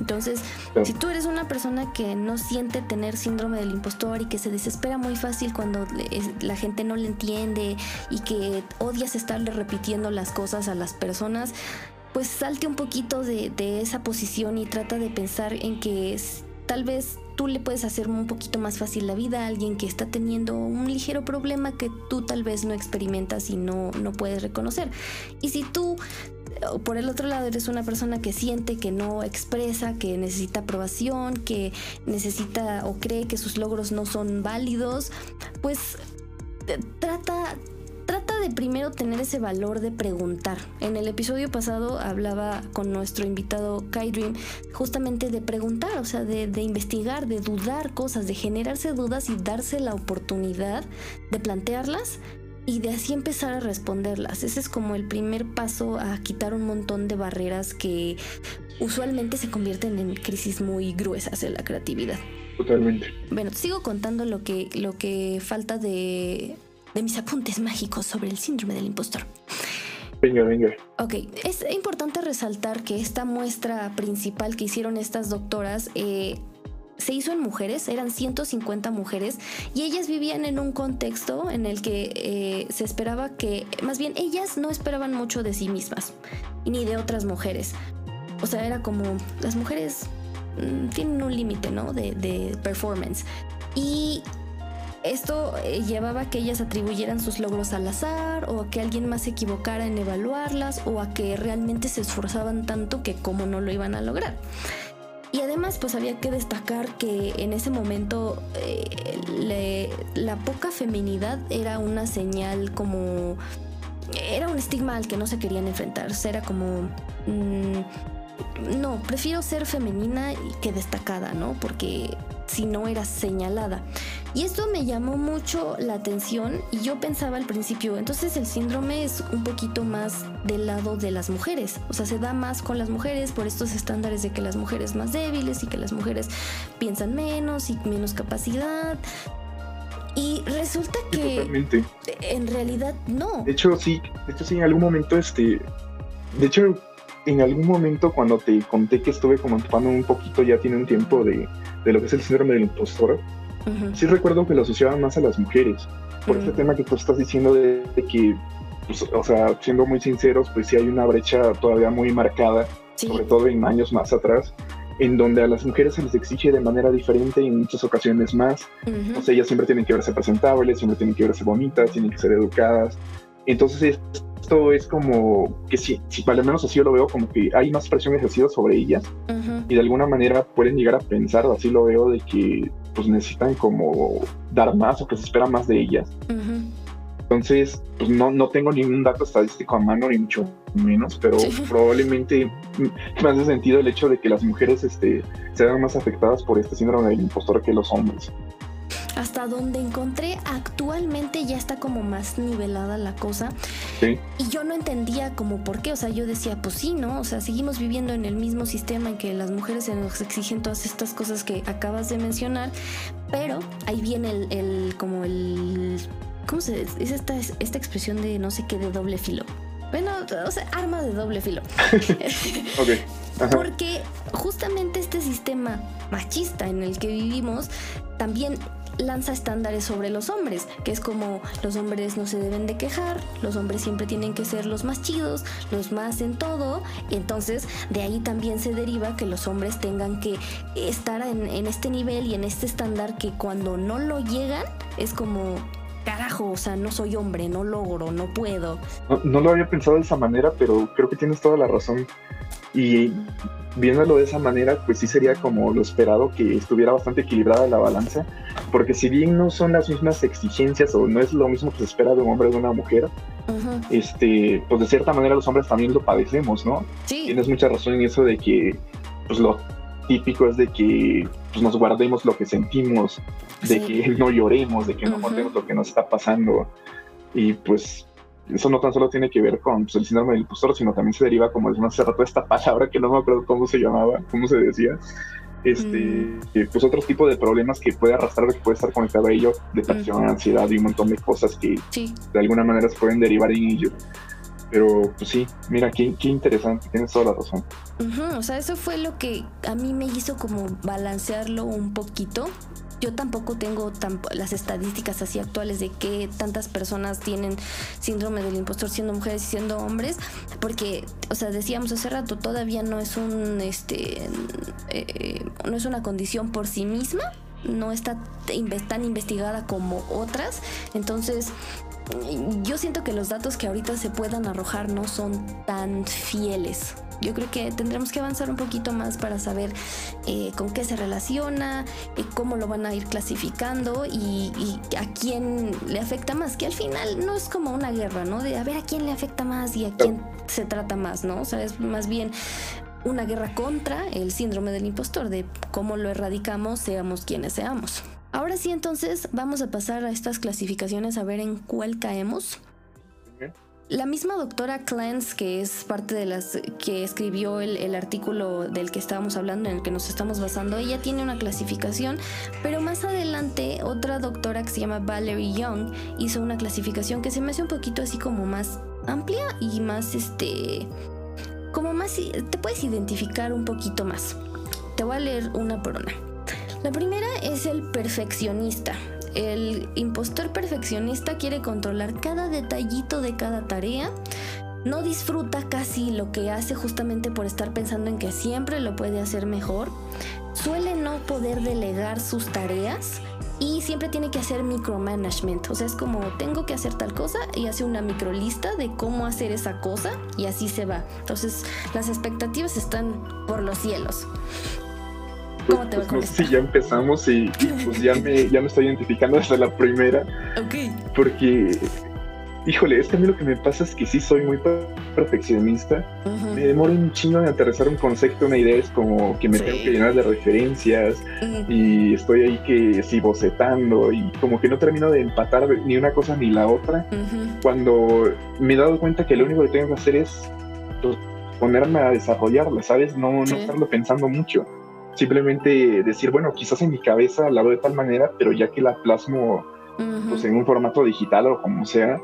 Entonces, si tú eres una persona que no siente tener síndrome del impostor y que se desespera muy fácil cuando la gente no le entiende y que odias estarle repitiendo las cosas a las personas, pues salte un poquito de esa posición y trata de pensar en que tal vez tú le puedes hacer un poquito más fácil la vida a alguien que está teniendo un ligero problema que tú tal vez no experimentas y no puedes reconocer. Y si tú, por el otro lado, eres una persona que siente, que no expresa, que necesita aprobación, que necesita o cree que sus logros no son válidos, pues trata de primero tener ese valor de preguntar. En el episodio pasado hablaba con nuestro invitado Kaidream justamente de preguntar, o sea, de investigar, de dudar cosas, de generarse dudas y darse la oportunidad de plantearlas y de así empezar a responderlas. Ese es como el primer paso a quitar un montón de barreras que usualmente se convierten en crisis muy gruesas en la creatividad. Totalmente. Bueno, te sigo contando lo que falta de mis apuntes mágicos sobre el síndrome del impostor. Venga. Ok, es importante resaltar que esta muestra principal que hicieron estas doctoras se hizo en mujeres, eran 150 mujeres y ellas vivían en un contexto en el que se esperaba que, más bien ellas no esperaban mucho de sí mismas ni de otras mujeres, o sea, era como las mujeres tienen un límite, ¿no? de performance, y esto llevaba a que ellas atribuyeran sus logros al azar o a que alguien más se equivocara en evaluarlas o a que realmente se esforzaban tanto que como no lo iban a lograr. Y además, pues había que destacar que en ese momento la poca feminidad era una señal como... Era un estigma al que no se querían enfrentar. O sea, era como... no, prefiero ser femenina que destacada, ¿no? Porque si no era señalada. Y esto me llamó mucho la atención y yo pensaba al principio, entonces el síndrome es un poquito más del lado de las mujeres, o sea, se da más con las mujeres por estos estándares de que las mujeres más débiles y que las mujeres piensan menos y menos capacidad. Y resulta que totalmente. En realidad no. De hecho, sí, en algún momento en algún momento cuando te conté que estuve como empapando un poquito, ya tiene un tiempo, de lo que es el síndrome del impostor, uh-huh. Sí recuerdo que lo asociaban más a las mujeres, por uh-huh. este tema que tú estás diciendo de que, pues, o sea, siendo muy sinceros, pues sí hay una brecha todavía muy marcada, sí. Sobre todo en años más atrás, en donde a las mujeres se les exige de manera diferente y en muchas ocasiones más, uh-huh. O sea, ellas siempre tienen que verse presentables, siempre tienen que verse bonitas, tienen que ser educadas, entonces esto es como que si al menos así yo lo veo, como que hay más presión ejercida sobre ellas, uh-huh. Y de alguna manera pueden llegar a pensar, así lo veo, de que pues necesitan como dar más o que se espera más de ellas, uh-huh. Entonces pues no tengo ningún dato estadístico a mano ni mucho menos, pero sí. Probablemente me hace sentido el hecho de que las mujeres se vean más afectadas por este síndrome del impostor que los hombres. Hasta donde encontré, actualmente ya está como más nivelada la cosa. Sí. Y yo no entendía como por qué, o sea, yo decía, pues sí, ¿no? O sea, seguimos viviendo en el mismo sistema en que las mujeres se nos exigen todas estas cosas que acabas de mencionar, pero ahí viene ¿cómo se dice? Es esta expresión de no sé qué, de doble filo. Bueno, o sea, arma de doble filo. Okay. Porque justamente este sistema machista en el que vivimos también lanza estándares sobre los hombres, que es como los hombres no se deben de quejar, los hombres siempre tienen que ser los más chidos, los más en todo, entonces de ahí también se deriva que los hombres tengan que estar en este nivel y en este estándar que cuando no lo llegan es como... Carajo, o sea, no soy hombre, no logro, no puedo. No lo había pensado de esa manera, pero creo que tienes toda la razón. Y viéndolo de esa manera, pues sí sería como lo esperado, que estuviera bastante equilibrada la balanza, porque si bien no son las mismas exigencias o no es lo mismo que se espera de un hombre o de una mujer, uh-huh. Pues de cierta manera los hombres también lo padecemos, ¿no? Sí. Tienes mucha razón en eso de que pues lo típico es de que pues, nos guardemos lo que sentimos, de que no lloremos, de que no contemos lo que nos está pasando. Y pues eso no tan solo tiene que ver con pues, el síndrome del impostor, sino también se deriva, como decimos hace rato, esta palabra que no me acuerdo cómo se llamaba, cómo se decía, pues otro tipo de problemas que puede arrastrar, que puede estar conectado a ello, depresión, ansiedad y un montón de cosas que de alguna manera se pueden derivar en ello. Pero pues sí, mira, qué interesante, tienes toda la razón. O sea, eso fue lo que a mí me hizo como balancearlo un poquito. Yo tampoco tengo las estadísticas así actuales de que tantas personas tienen síndrome del impostor siendo mujeres y siendo hombres, porque, o sea, decíamos hace rato, todavía no es no es una condición por sí misma, no está tan investigada como otras. Entonces yo siento que los datos que ahorita se puedan arrojar no son tan fieles. Yo creo que tendremos que avanzar un poquito más para saber con qué se relaciona, cómo lo van a ir clasificando y a quién le afecta más, que al final no es como una guerra, ¿no? De a ver a quién le afecta más y a quién se trata más, ¿no? O sea, es más bien una guerra contra el síndrome del impostor, de cómo lo erradicamos, seamos quienes seamos. Ahora sí, entonces, vamos a pasar a estas clasificaciones a ver en cuál caemos. La misma doctora Clance, que es parte de las que escribió el artículo del que estábamos hablando, en el que nos estamos basando, ella tiene una clasificación, pero más adelante otra doctora que se llama Valerie Young hizo una clasificación que se me hace un poquito así como más amplia y más, como más, te puedes identificar un poquito más. Te voy a leer una por una. La primera es el perfeccionista. El impostor perfeccionista quiere controlar cada detallito de cada tarea, no disfruta casi lo que hace justamente por estar pensando en que siempre lo puede hacer mejor, suele no poder delegar sus tareas y siempre tiene que hacer micromanagement. O sea, es como tengo que hacer tal cosa y hace una microlista de cómo hacer esa cosa y así se va. Entonces las expectativas están por los cielos. ¿Cómo te pues no sé si ya empezamos y pues ya me estoy identificando desde la primera. Okay. Porque, híjole, es que a mí lo que me pasa es que sí soy muy perfeccionista. Me demoro un chingo en aterrizar un concepto, una idea, es como que me tengo que llenar de referencias y estoy ahí que sí bocetando y como que no termino de empatar ni una cosa ni la otra. Cuando me he dado cuenta que lo único que tengo que hacer es ponerme a desarrollarla, ¿sabes? No estarlo pensando mucho. Simplemente decir, bueno, quizás en mi cabeza la veo de tal manera, pero ya que la plasmo pues, en un formato digital o como sea,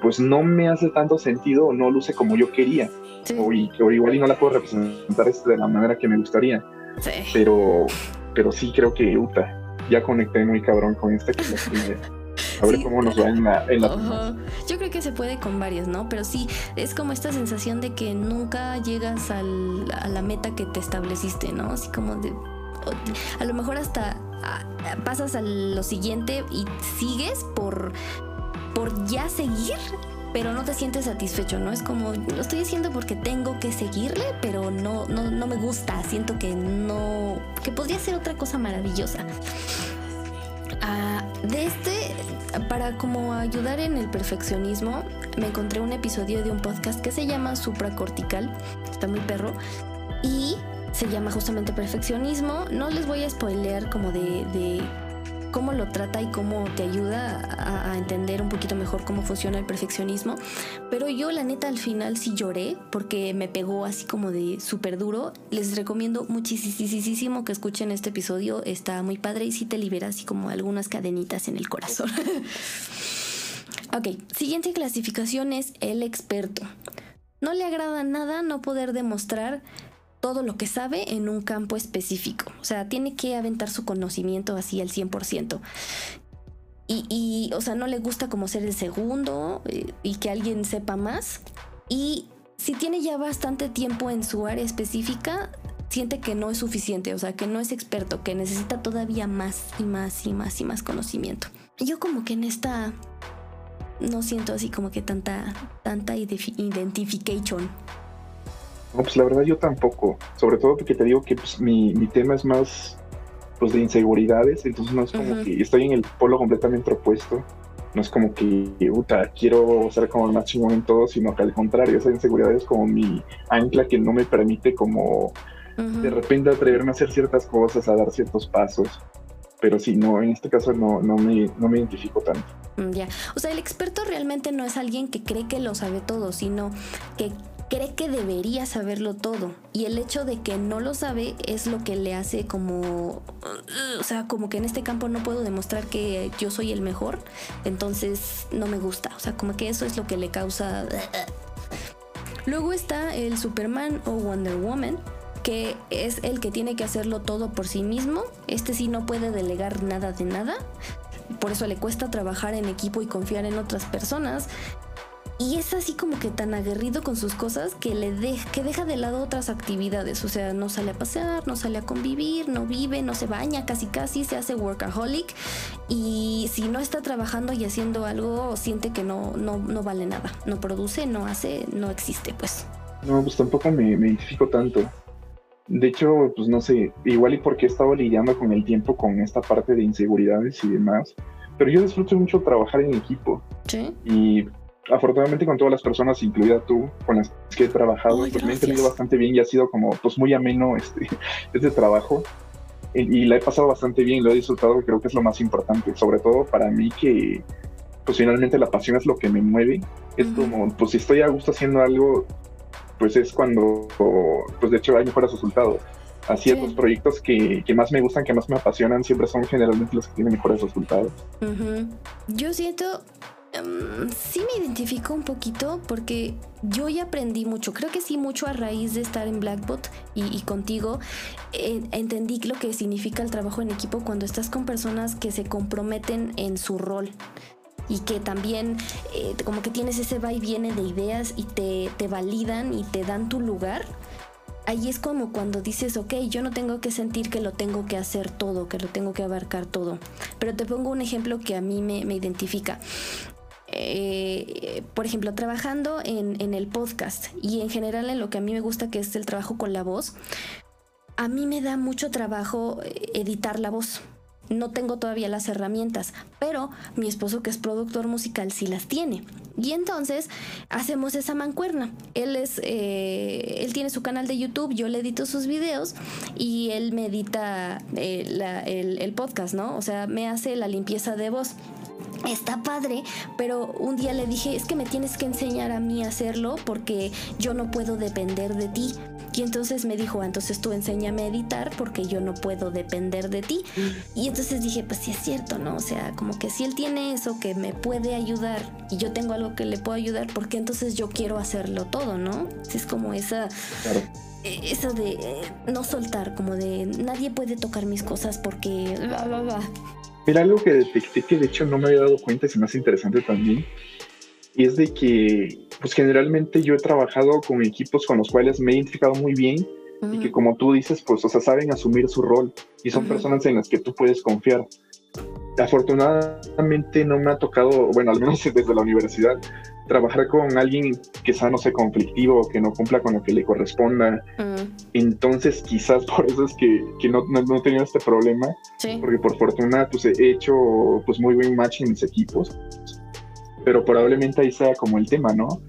pues no me hace tanto sentido o no luce como yo quería. O igual y no la puedo representar de la manera que me gustaría. Pero sí creo que ya conecté muy cabrón con esta que la escribí. A ver cómo nos va en la yo creo que se puede con varias, ¿no? Pero sí, es como esta sensación de que nunca llegas a la meta que te estableciste, ¿no? Así como de... A lo mejor hasta pasas a lo siguiente y sigues por ya seguir, pero no te sientes satisfecho, ¿no? Es como, lo estoy haciendo porque tengo que seguirle, pero no me gusta. Siento que no... Que podría ser otra cosa maravillosa. Para como ayudar en el perfeccionismo, me encontré un episodio de un podcast que se llama Supra Cortical, está muy perro, y se llama justamente perfeccionismo. No les voy a spoilear como de cómo lo trata y cómo te ayuda a entender un poquito mejor cómo funciona el perfeccionismo, pero yo la neta al final sí lloré porque me pegó así como de súper duro. Les recomiendo muchísimo que escuchen este episodio, está muy padre y sí te libera así como algunas cadenitas en el corazón. Ok, siguiente clasificación es el experto. No le agrada nada no poder demostrar todo lo que sabe en un campo específico. O sea, tiene que aventar su conocimiento así al 100%. Y o sea, no le gusta como ser el segundo y que alguien sepa más. Y si tiene ya bastante tiempo en su área específica, siente que no es suficiente, o sea, que no es experto, que necesita todavía más y más y más y más conocimiento. Yo como que en esta... no siento así como que tanta identification. No, pues la verdad yo tampoco, sobre todo porque te digo que pues, mi tema es más pues, de inseguridades, entonces no es como que estoy en el polo completamente opuesto, no es como que quiero ser como el más chingón en todo, sino que al contrario, esa inseguridad es como mi ancla que no me permite como de repente atreverme a hacer ciertas cosas, a dar ciertos pasos. Pero sí, no, en este caso no me identifico tanto. Ya, o sea, el experto realmente no es alguien que cree que lo sabe todo, sino que cree que debería saberlo todo. Y el hecho de que no lo sabe es lo que le hace como... O sea, como que en este campo no puedo demostrar que yo soy el mejor, entonces no me gusta. O sea, como que eso es lo que le causa... Luego está el Superman o Wonder Woman, que es el que tiene que hacerlo todo por sí mismo. Este sí no puede delegar nada de nada. Por eso le cuesta trabajar en equipo y confiar en otras personas. Y es así como que tan aguerrido con sus cosas que deja de lado otras actividades. O sea, no sale a pasear, no sale a convivir, no vive, no se baña, casi se hace workaholic. Y si no está trabajando y haciendo algo, siente que no vale nada. No produce, no hace, no existe, pues. No, pues tampoco me identifico tanto. De hecho, pues no sé, igual y porque he estado lidiando con el tiempo con esta parte de inseguridades y demás. Pero yo disfruto mucho trabajar en equipo. Sí. Y... afortunadamente con todas las personas, incluida tú, con las que he trabajado, pues me he entendido bastante bien y ha sido como pues muy ameno este trabajo, y la he pasado bastante bien, lo he disfrutado, creo que es lo más importante, sobre todo para mí, que pues finalmente la pasión es lo que me mueve. Es como, pues si estoy a gusto haciendo algo, pues es cuando, pues de hecho hay mejores resultados. Así es, los proyectos que más me gustan, que más me apasionan, siempre son generalmente los que tienen mejores resultados. Yo siento... sí me identifico un poquito porque yo ya aprendí mucho, creo que sí mucho a raíz de estar en BlackBot y contigo. Entendí lo que significa el trabajo en equipo cuando estás con personas que se comprometen en su rol y que también como que tienes ese va y viene de ideas y te validan y te dan tu lugar. Ahí es como cuando dices, ok, yo no tengo que sentir que lo tengo que hacer todo, que lo tengo que abarcar todo. Pero te pongo un ejemplo que a mí me identifica. Por ejemplo, trabajando en el podcast y en general en lo que a mí me gusta, que es el trabajo con la voz, a mí me da mucho trabajo editar la voz. No tengo todavía las herramientas, pero mi esposo, que es productor musical, sí las tiene. Y entonces hacemos esa mancuerna. Él tiene su canal de YouTube, yo le edito sus videos y él me edita el podcast, ¿no? O sea, me hace la limpieza de voz. Está padre, pero un día le dije, es que me tienes que enseñar a mí a hacerlo porque yo no puedo depender de ti. Y entonces me dijo, entonces tú enséñame a editar porque yo no puedo depender de ti. Y entonces dije, pues sí es cierto, ¿no? O sea, como que si él tiene eso que me puede ayudar y yo tengo algo que le puedo ayudar, porque entonces yo quiero hacerlo todo, ¿no? Es como esa... Claro. Eso de no soltar, como de nadie puede tocar mis cosas porque... Mira, algo que detecté que de hecho no me había dado cuenta y se me hace interesante también, y es de que pues generalmente yo he trabajado con equipos con los cuales me he identificado muy bien y que, como tú dices, pues o sea, saben asumir su rol y son personas en las que tú puedes confiar. Afortunadamente no me ha tocado, bueno, al menos desde la universidad, trabajar con alguien que sea, no sé, conflictivo, que no cumpla con lo que le corresponda. Entonces quizás por eso es que no he tenido este problema. Sí. Porque por fortuna pues he hecho pues muy buen match en mis equipos, pero probablemente ahí sea como el tema, ¿no?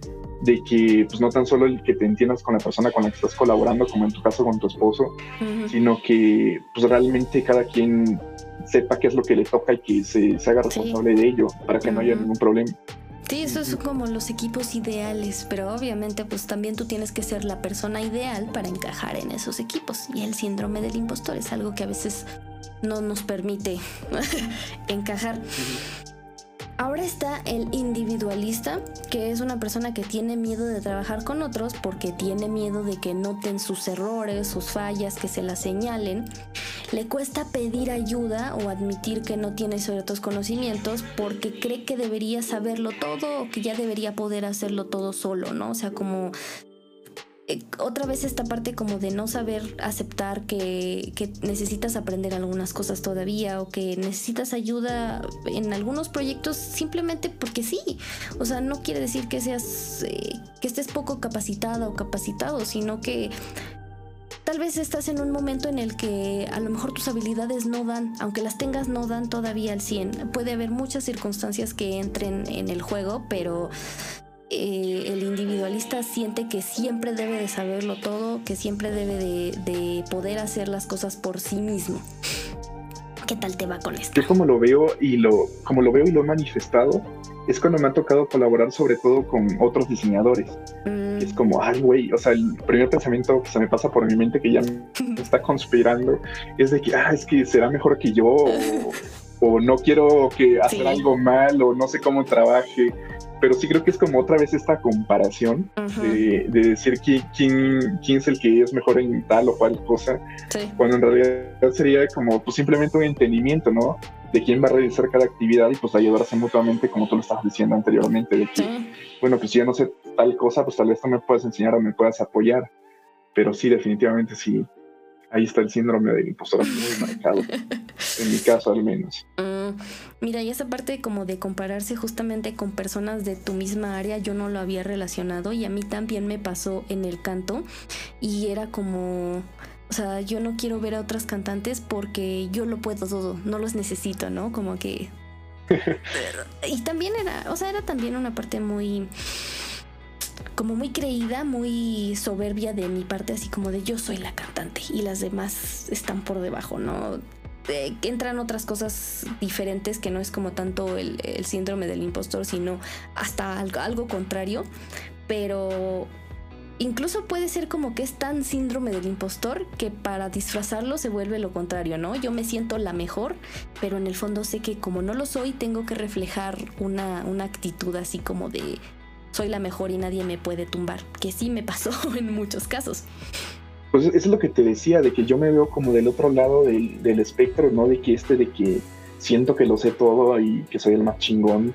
De que pues no tan solo el que te entiendas con la persona con la que estás colaborando, como en tu caso con tu esposo, sino que pues realmente cada quien sepa qué es lo que le toca y que se haga responsable de ello para que no haya ningún problema. Sí, eso es como los equipos ideales, pero obviamente pues también tú tienes que ser la persona ideal para encajar en esos equipos, y el síndrome del impostor es algo que a veces no nos permite encajar. Ahora está el individualista, que es una persona que tiene miedo de trabajar con otros porque tiene miedo de que noten sus errores, sus fallas, que se las señalen. Le cuesta pedir ayuda o admitir que no tiene ciertos conocimientos porque cree que debería saberlo todo o que ya debería poder hacerlo todo solo, ¿no? O sea, como... otra vez esta parte como de no saber aceptar que necesitas aprender algunas cosas todavía, o que necesitas ayuda en algunos proyectos simplemente porque sí. O sea, no quiere decir que seas que estés poco capacitada o capacitado, sino que tal vez estás en un momento en el que a lo mejor tus habilidades no dan, aunque las tengas, no dan todavía al 100. Puede haber muchas circunstancias que entren en el juego, pero el individualista perfeccionista siente que siempre debe de saberlo todo, que siempre debe de poder hacer las cosas por sí mismo. ¿Qué tal te va con esto? Yo como lo veo y lo he manifestado, es cuando me ha tocado colaborar sobre todo con otros diseñadores. Es como, ay, güey, o sea, el primer pensamiento que se me pasa por mi mente, que ya me está conspirando, es de que, es que será mejor que yo, o no quiero que hacer algo mal, o no sé cómo trabaje. Pero sí creo que es como otra vez esta comparación de decir quién es el que es mejor en tal o cual cosa, cuando en realidad sería como pues simplemente un entendimiento, ¿no? De quién va a realizar cada actividad y pues ayudarse mutuamente, como tú lo estabas diciendo anteriormente, de que, bueno, pues si yo no sé tal cosa, pues tal vez tú me puedas enseñar o me puedas apoyar. Pero sí, definitivamente sí, ahí está el síndrome del impostor muy marcado, en mi caso al menos. Mira, y esa parte como de compararse justamente con personas de tu misma área, yo no lo había relacionado, y a mí también me pasó en el canto, y era como, o sea, yo no quiero ver a otras cantantes porque yo lo puedo todo, no los necesito, ¿no? Como que... Y también era, o sea, era también una parte muy... como muy creída, muy soberbia de mi parte, así como de yo soy la cantante y las demás están por debajo, ¿no? Que entran otras cosas diferentes que no es como tanto el síndrome del impostor, sino hasta algo contrario, pero incluso puede ser como que es tan síndrome del impostor que para disfrazarlo se vuelve lo contrario, ¿no? Yo me siento la mejor, pero en el fondo sé que como no lo soy, tengo que reflejar una actitud así como de soy la mejor y nadie me puede tumbar, que sí me pasó en muchos casos. Pues eso es lo que te decía, de que yo me veo como del otro lado del espectro, no de que de que siento que lo sé todo y que soy el más chingón,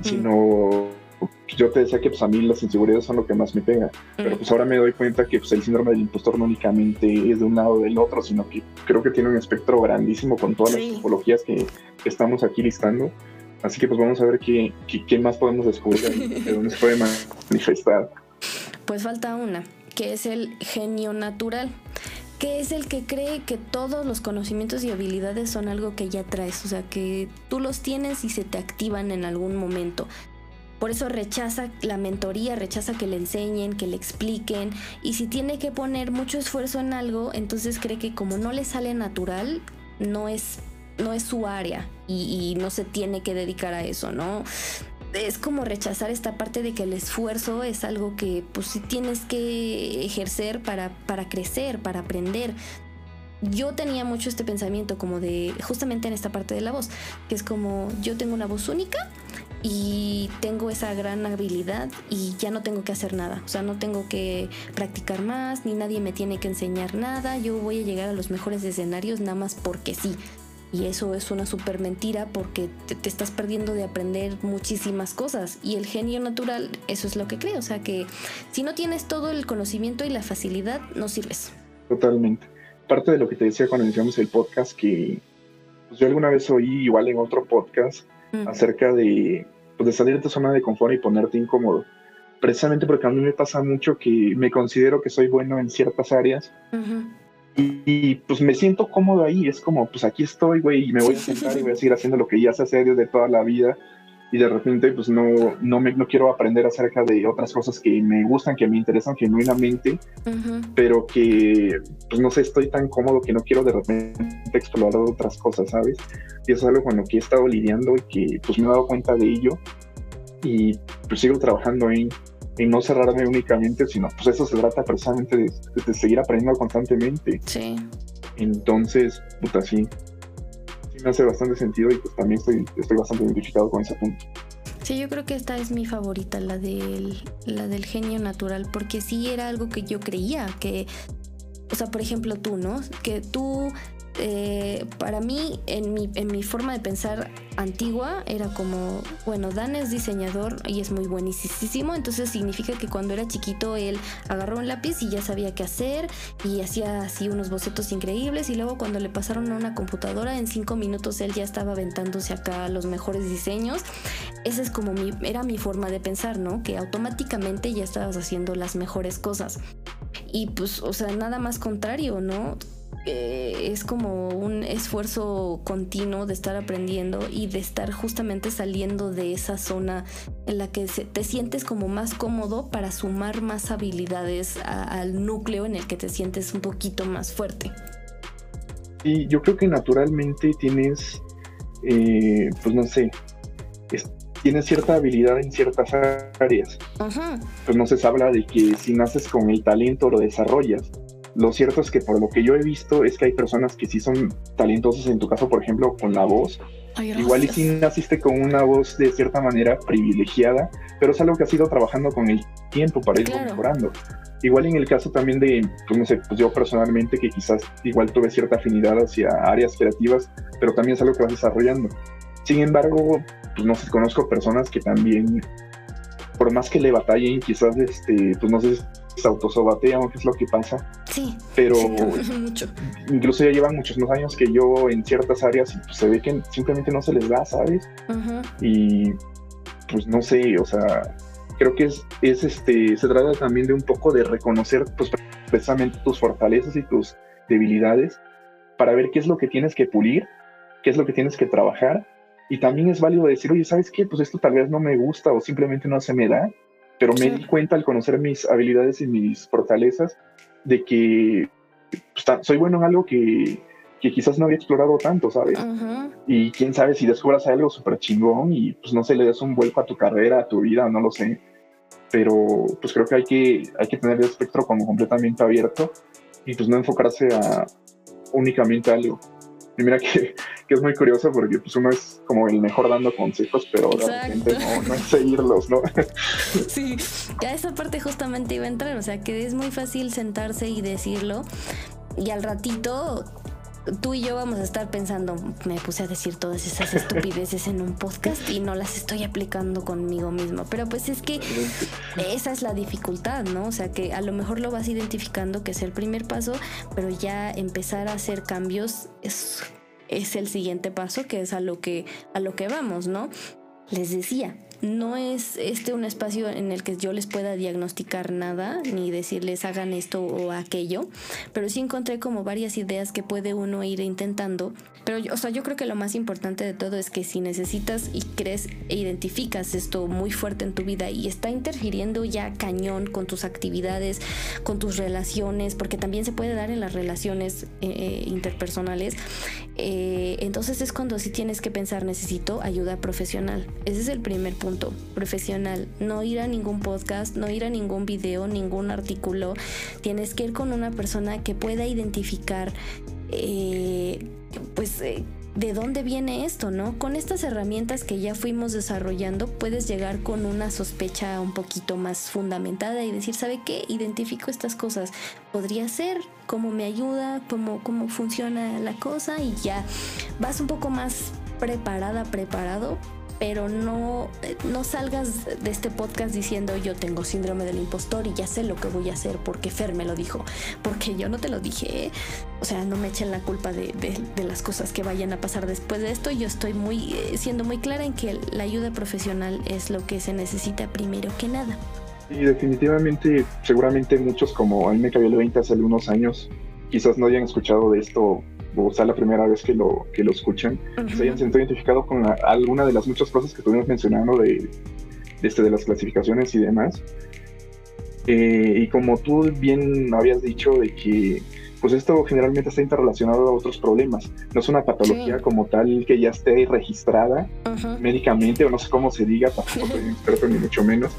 sino yo te decía que pues a mí las inseguridades son lo que más me pega, pero pues ahora me doy cuenta que pues el síndrome del impostor no únicamente es de un lado o del otro, sino que creo que tiene un espectro grandísimo con todas las tipologías que estamos aquí listando. Así que pues vamos a ver qué más podemos descubrir, de dónde se puede manifestar. Pues falta una, que es el genio natural, que es el que cree que todos los conocimientos y habilidades son algo que ya traes, o sea, que tú los tienes y se te activan en algún momento. Por eso rechaza la mentoría, rechaza que le enseñen, que le expliquen, y si tiene que poner mucho esfuerzo en algo, entonces cree que como no le sale natural, no es su área y no se tiene que dedicar a eso, ¿no? Es como rechazar esta parte de que el esfuerzo es algo que pues sí tienes que ejercer para crecer, para aprender. Yo tenía mucho este pensamiento como de, justamente en esta parte de la voz, que es como yo tengo una voz única y tengo esa gran habilidad y ya no tengo que hacer nada, o sea, no tengo que practicar más, ni nadie me tiene que enseñar nada, yo voy a llegar a los mejores escenarios nada más porque sí. Y eso es una súper mentira porque te estás perdiendo de aprender muchísimas cosas. Y el genio natural, eso es lo que cree. O sea que si no tienes todo el conocimiento y la facilidad, no sirves. Totalmente. Parte de lo que te decía cuando iniciamos el podcast, que pues, yo alguna vez oí, igual en otro podcast, acerca de salir de tu zona de confort y ponerte incómodo. Precisamente porque a mí me pasa mucho que me considero que soy bueno en ciertas áreas. Y pues me siento cómodo ahí, es como, pues aquí estoy, güey, y me voy a sentar y voy a seguir haciendo lo que ya sé hacer desde toda la vida, y de repente pues no quiero aprender acerca de otras cosas que me gustan, que me interesan genuinamente, pero que pues no sé, estoy tan cómodo que no quiero de repente explorar otras cosas, ¿sabes? Y eso es algo con lo que he estado lidiando y que pues me he dado cuenta de ello, y pues sigo trabajando en no cerrarme únicamente, sino pues eso se trata precisamente de seguir aprendiendo constantemente. Sí. Entonces, puta, sí me hace bastante sentido y pues también estoy bastante identificado con ese punto. Sí, yo creo que esta es mi favorita, la del genio natural, porque sí era algo que yo creía que, o sea, por ejemplo tú, ¿no? Que tú, para mí, en mi forma de pensar antigua, era como, bueno, Dan es diseñador y es muy buenísimo, entonces significa que cuando era chiquito él agarró un lápiz y ya sabía qué hacer y hacía así unos bocetos increíbles, y luego cuando le pasaron a una computadora, en 5 minutos él ya estaba aventándose acá los mejores diseños. Esa es como era mi forma de pensar, ¿no? Que automáticamente ya estabas haciendo las mejores cosas. Y pues, o sea, nada más contrario, ¿no? es como un esfuerzo continuo de estar aprendiendo y de estar justamente saliendo de esa zona en la que te sientes como más cómodo para sumar más habilidades al núcleo en el que te sientes un poquito más fuerte. Y yo creo que naturalmente tienes, pues no sé, tienes cierta habilidad en ciertas áreas. Ajá. Pues no se habla de que si naces con el talento lo desarrollas. Lo cierto es que por lo que yo he visto es que hay personas que sí son talentosas, en tu caso, por ejemplo, con la voz. Ay, igual y si naciste con una voz de cierta manera privilegiada, pero es algo que has ido trabajando con el tiempo para ir mejorando. Igual en el caso también de, pues no sé, pues yo personalmente que quizás igual tuve cierta afinidad hacia áreas creativas, pero también es algo que vas desarrollando. Sin embargo, pues no sé, conozco personas que también, por más que le batallen, quizás pues no sé, autosobatea, aunque es lo que pasa. Sí, pero sí, mucho. Incluso ya llevan muchos más años que yo en ciertas áreas y pues se ve que simplemente no se les da, ¿sabes? Uh-huh. Y pues no sé, o sea, creo que se trata también de un poco de reconocer pues, precisamente tus fortalezas y tus debilidades para ver qué es lo que tienes que pulir, qué es lo que tienes que trabajar, y también es válido decir, oye, ¿sabes qué? Pues esto tal vez no me gusta o simplemente no se me da. Pero me di cuenta al conocer mis habilidades y mis fortalezas de que pues, soy bueno en algo que quizás no había explorado tanto, ¿sabes? Uh-huh. Y quién sabe si descubras algo súper chingón y pues no sé, le das un vuelco a tu carrera, a tu vida, no lo sé. Pero pues creo que hay que tener el espectro como completamente abierto y pues no enfocarse a únicamente a algo. Y mira que es muy curioso porque pues uno es como el mejor dando consejos, pero la gente no es seguirlos, ¿no? Sí, a esa parte justamente iba a entrar, o sea que es muy fácil sentarse y decirlo y al ratito tú y yo vamos a estar pensando, me puse a decir todas esas estupideces en un podcast y no las estoy aplicando conmigo mismo, pero pues es que esa es la dificultad, ¿no? O sea que a lo mejor lo vas identificando, que es el primer paso, pero ya empezar a hacer cambios es el siguiente paso, que es a lo que vamos, ¿no? Les decía, no es un espacio en el que yo les pueda diagnosticar nada ni decirles hagan esto o aquello, pero sí encontré como varias ideas que puede uno ir intentando, pero o sea, yo creo que lo más importante de todo es que si necesitas y crees e identificas esto muy fuerte en tu vida y está interfiriendo ya cañón con tus actividades, con tus relaciones, porque también se puede dar en las relaciones interpersonales, entonces es cuando sí tienes que pensar, necesito ayuda profesional. Ese es el primer punto. Profesional, no ir a ningún podcast, no ir a ningún video, ningún artículo, tienes que ir con una persona que pueda identificar de dónde viene esto, ¿no? Con estas herramientas que ya fuimos desarrollando puedes llegar con una sospecha un poquito más fundamentada y decir, ¿sabe qué? Identifico estas cosas, podría ser, cómo me ayuda, cómo funciona la cosa, y ya vas un poco más preparado, pero no salgas de este podcast diciendo yo tengo síndrome del impostor y ya sé lo que voy a hacer porque Fer me lo dijo, porque yo no te lo dije, ¿eh? O sea, no me echen la culpa de las cosas que vayan a pasar después de esto. Yo estoy siendo muy clara en que la ayuda profesional es lo que se necesita primero que nada. Y definitivamente, seguramente muchos, como a mí me cayó el 20 hace algunos años, quizás no hayan escuchado de esto, o sea, la primera vez que lo escuchan, uh-huh, se hayan sentido identificados con alguna de las muchas cosas que estuvimos mencionando de las clasificaciones y demás. Y como tú bien habías dicho, de que pues esto generalmente está interrelacionado a otros problemas, no es una patología como tal que ya esté registrada médicamente, o no sé cómo se diga, tampoco soy un experto ni mucho menos,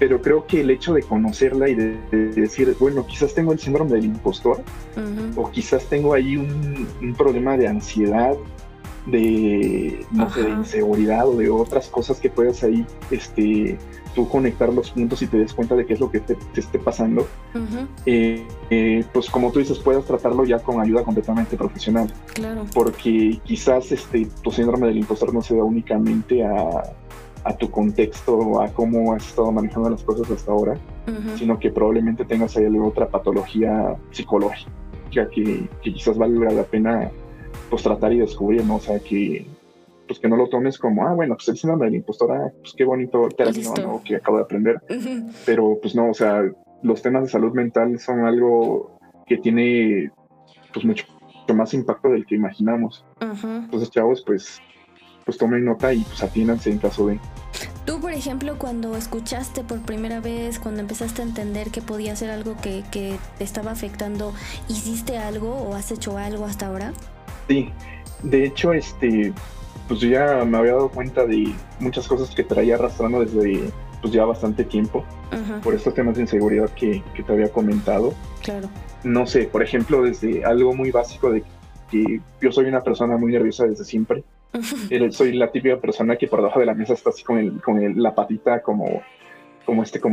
pero creo que el hecho de conocerla y de decir, bueno, quizás tengo el síndrome del impostor, uh-huh, o quizás tengo ahí un problema de ansiedad, de, no uh-huh sé, de inseguridad o de otras cosas que puedas ahí, tú conectar los puntos y te des cuenta de qué es lo que te esté pasando, uh-huh, pues como tú dices, puedas tratarlo ya con ayuda completamente profesional. Claro. Porque quizás tu síndrome del impostor no se da únicamente a tu contexto, a cómo has estado manejando las cosas hasta ahora, uh-huh, sino que probablemente tengas ahí alguna otra patología psicológica que quizás valga la pena pues tratar y descubrir, ¿no? O sea, que pues que no lo tomes como, ah, bueno, pues el síndrome del impostor, pues qué bonito término, ¿no?, que acabo de aprender, uh-huh, pero pues no, o sea, los temas de salud mental son algo que tiene pues mucho más impacto del que imaginamos. Uh-huh. Entonces, chavos, pues tomen nota y pues atiéndanse en caso de... Tú, por ejemplo, cuando escuchaste por primera vez, cuando empezaste a entender que podía ser algo que te estaba afectando, ¿hiciste algo o has hecho algo hasta ahora? Sí, de hecho, pues yo ya me había dado cuenta de muchas cosas que traía arrastrando desde pues ya bastante tiempo, uh-huh, por estos temas de inseguridad que te había comentado. Claro. No sé, por ejemplo, desde algo muy básico de que yo soy una persona muy nerviosa desde siempre. Soy la típica persona que por debajo de la mesa está así con la patita como